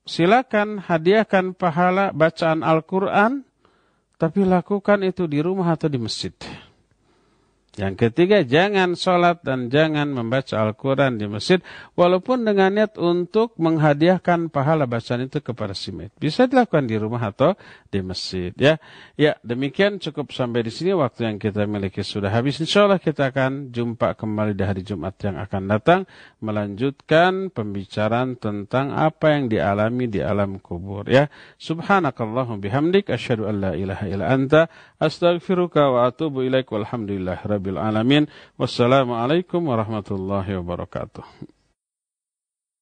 silakan hadiahkan pahala bacaan Al-Quran, tapi lakukan itu di rumah atau di masjid. Yang ketiga, jangan sholat dan jangan membaca Al-Quran di masjid, walaupun dengan niat untuk menghadiahkan pahala bacaan itu kepada si mayit. Bisa dilakukan di rumah atau di masjid. Ya, ya demikian cukup sampai di sini. Waktu yang kita miliki sudah habis. Insya Allah kita akan jumpa kembali di hari Jumat yang akan datang, melanjutkan pembicaraan tentang apa yang dialami di alam kubur. Ya, subhanakallahumma bihamdik, asyhadu an la ilaha illa anta, astaghfiruka wa atubu ilaik, walhamdulillah rabbil alamin. Wassalamualaikum warahmatullahi wabarakatuh.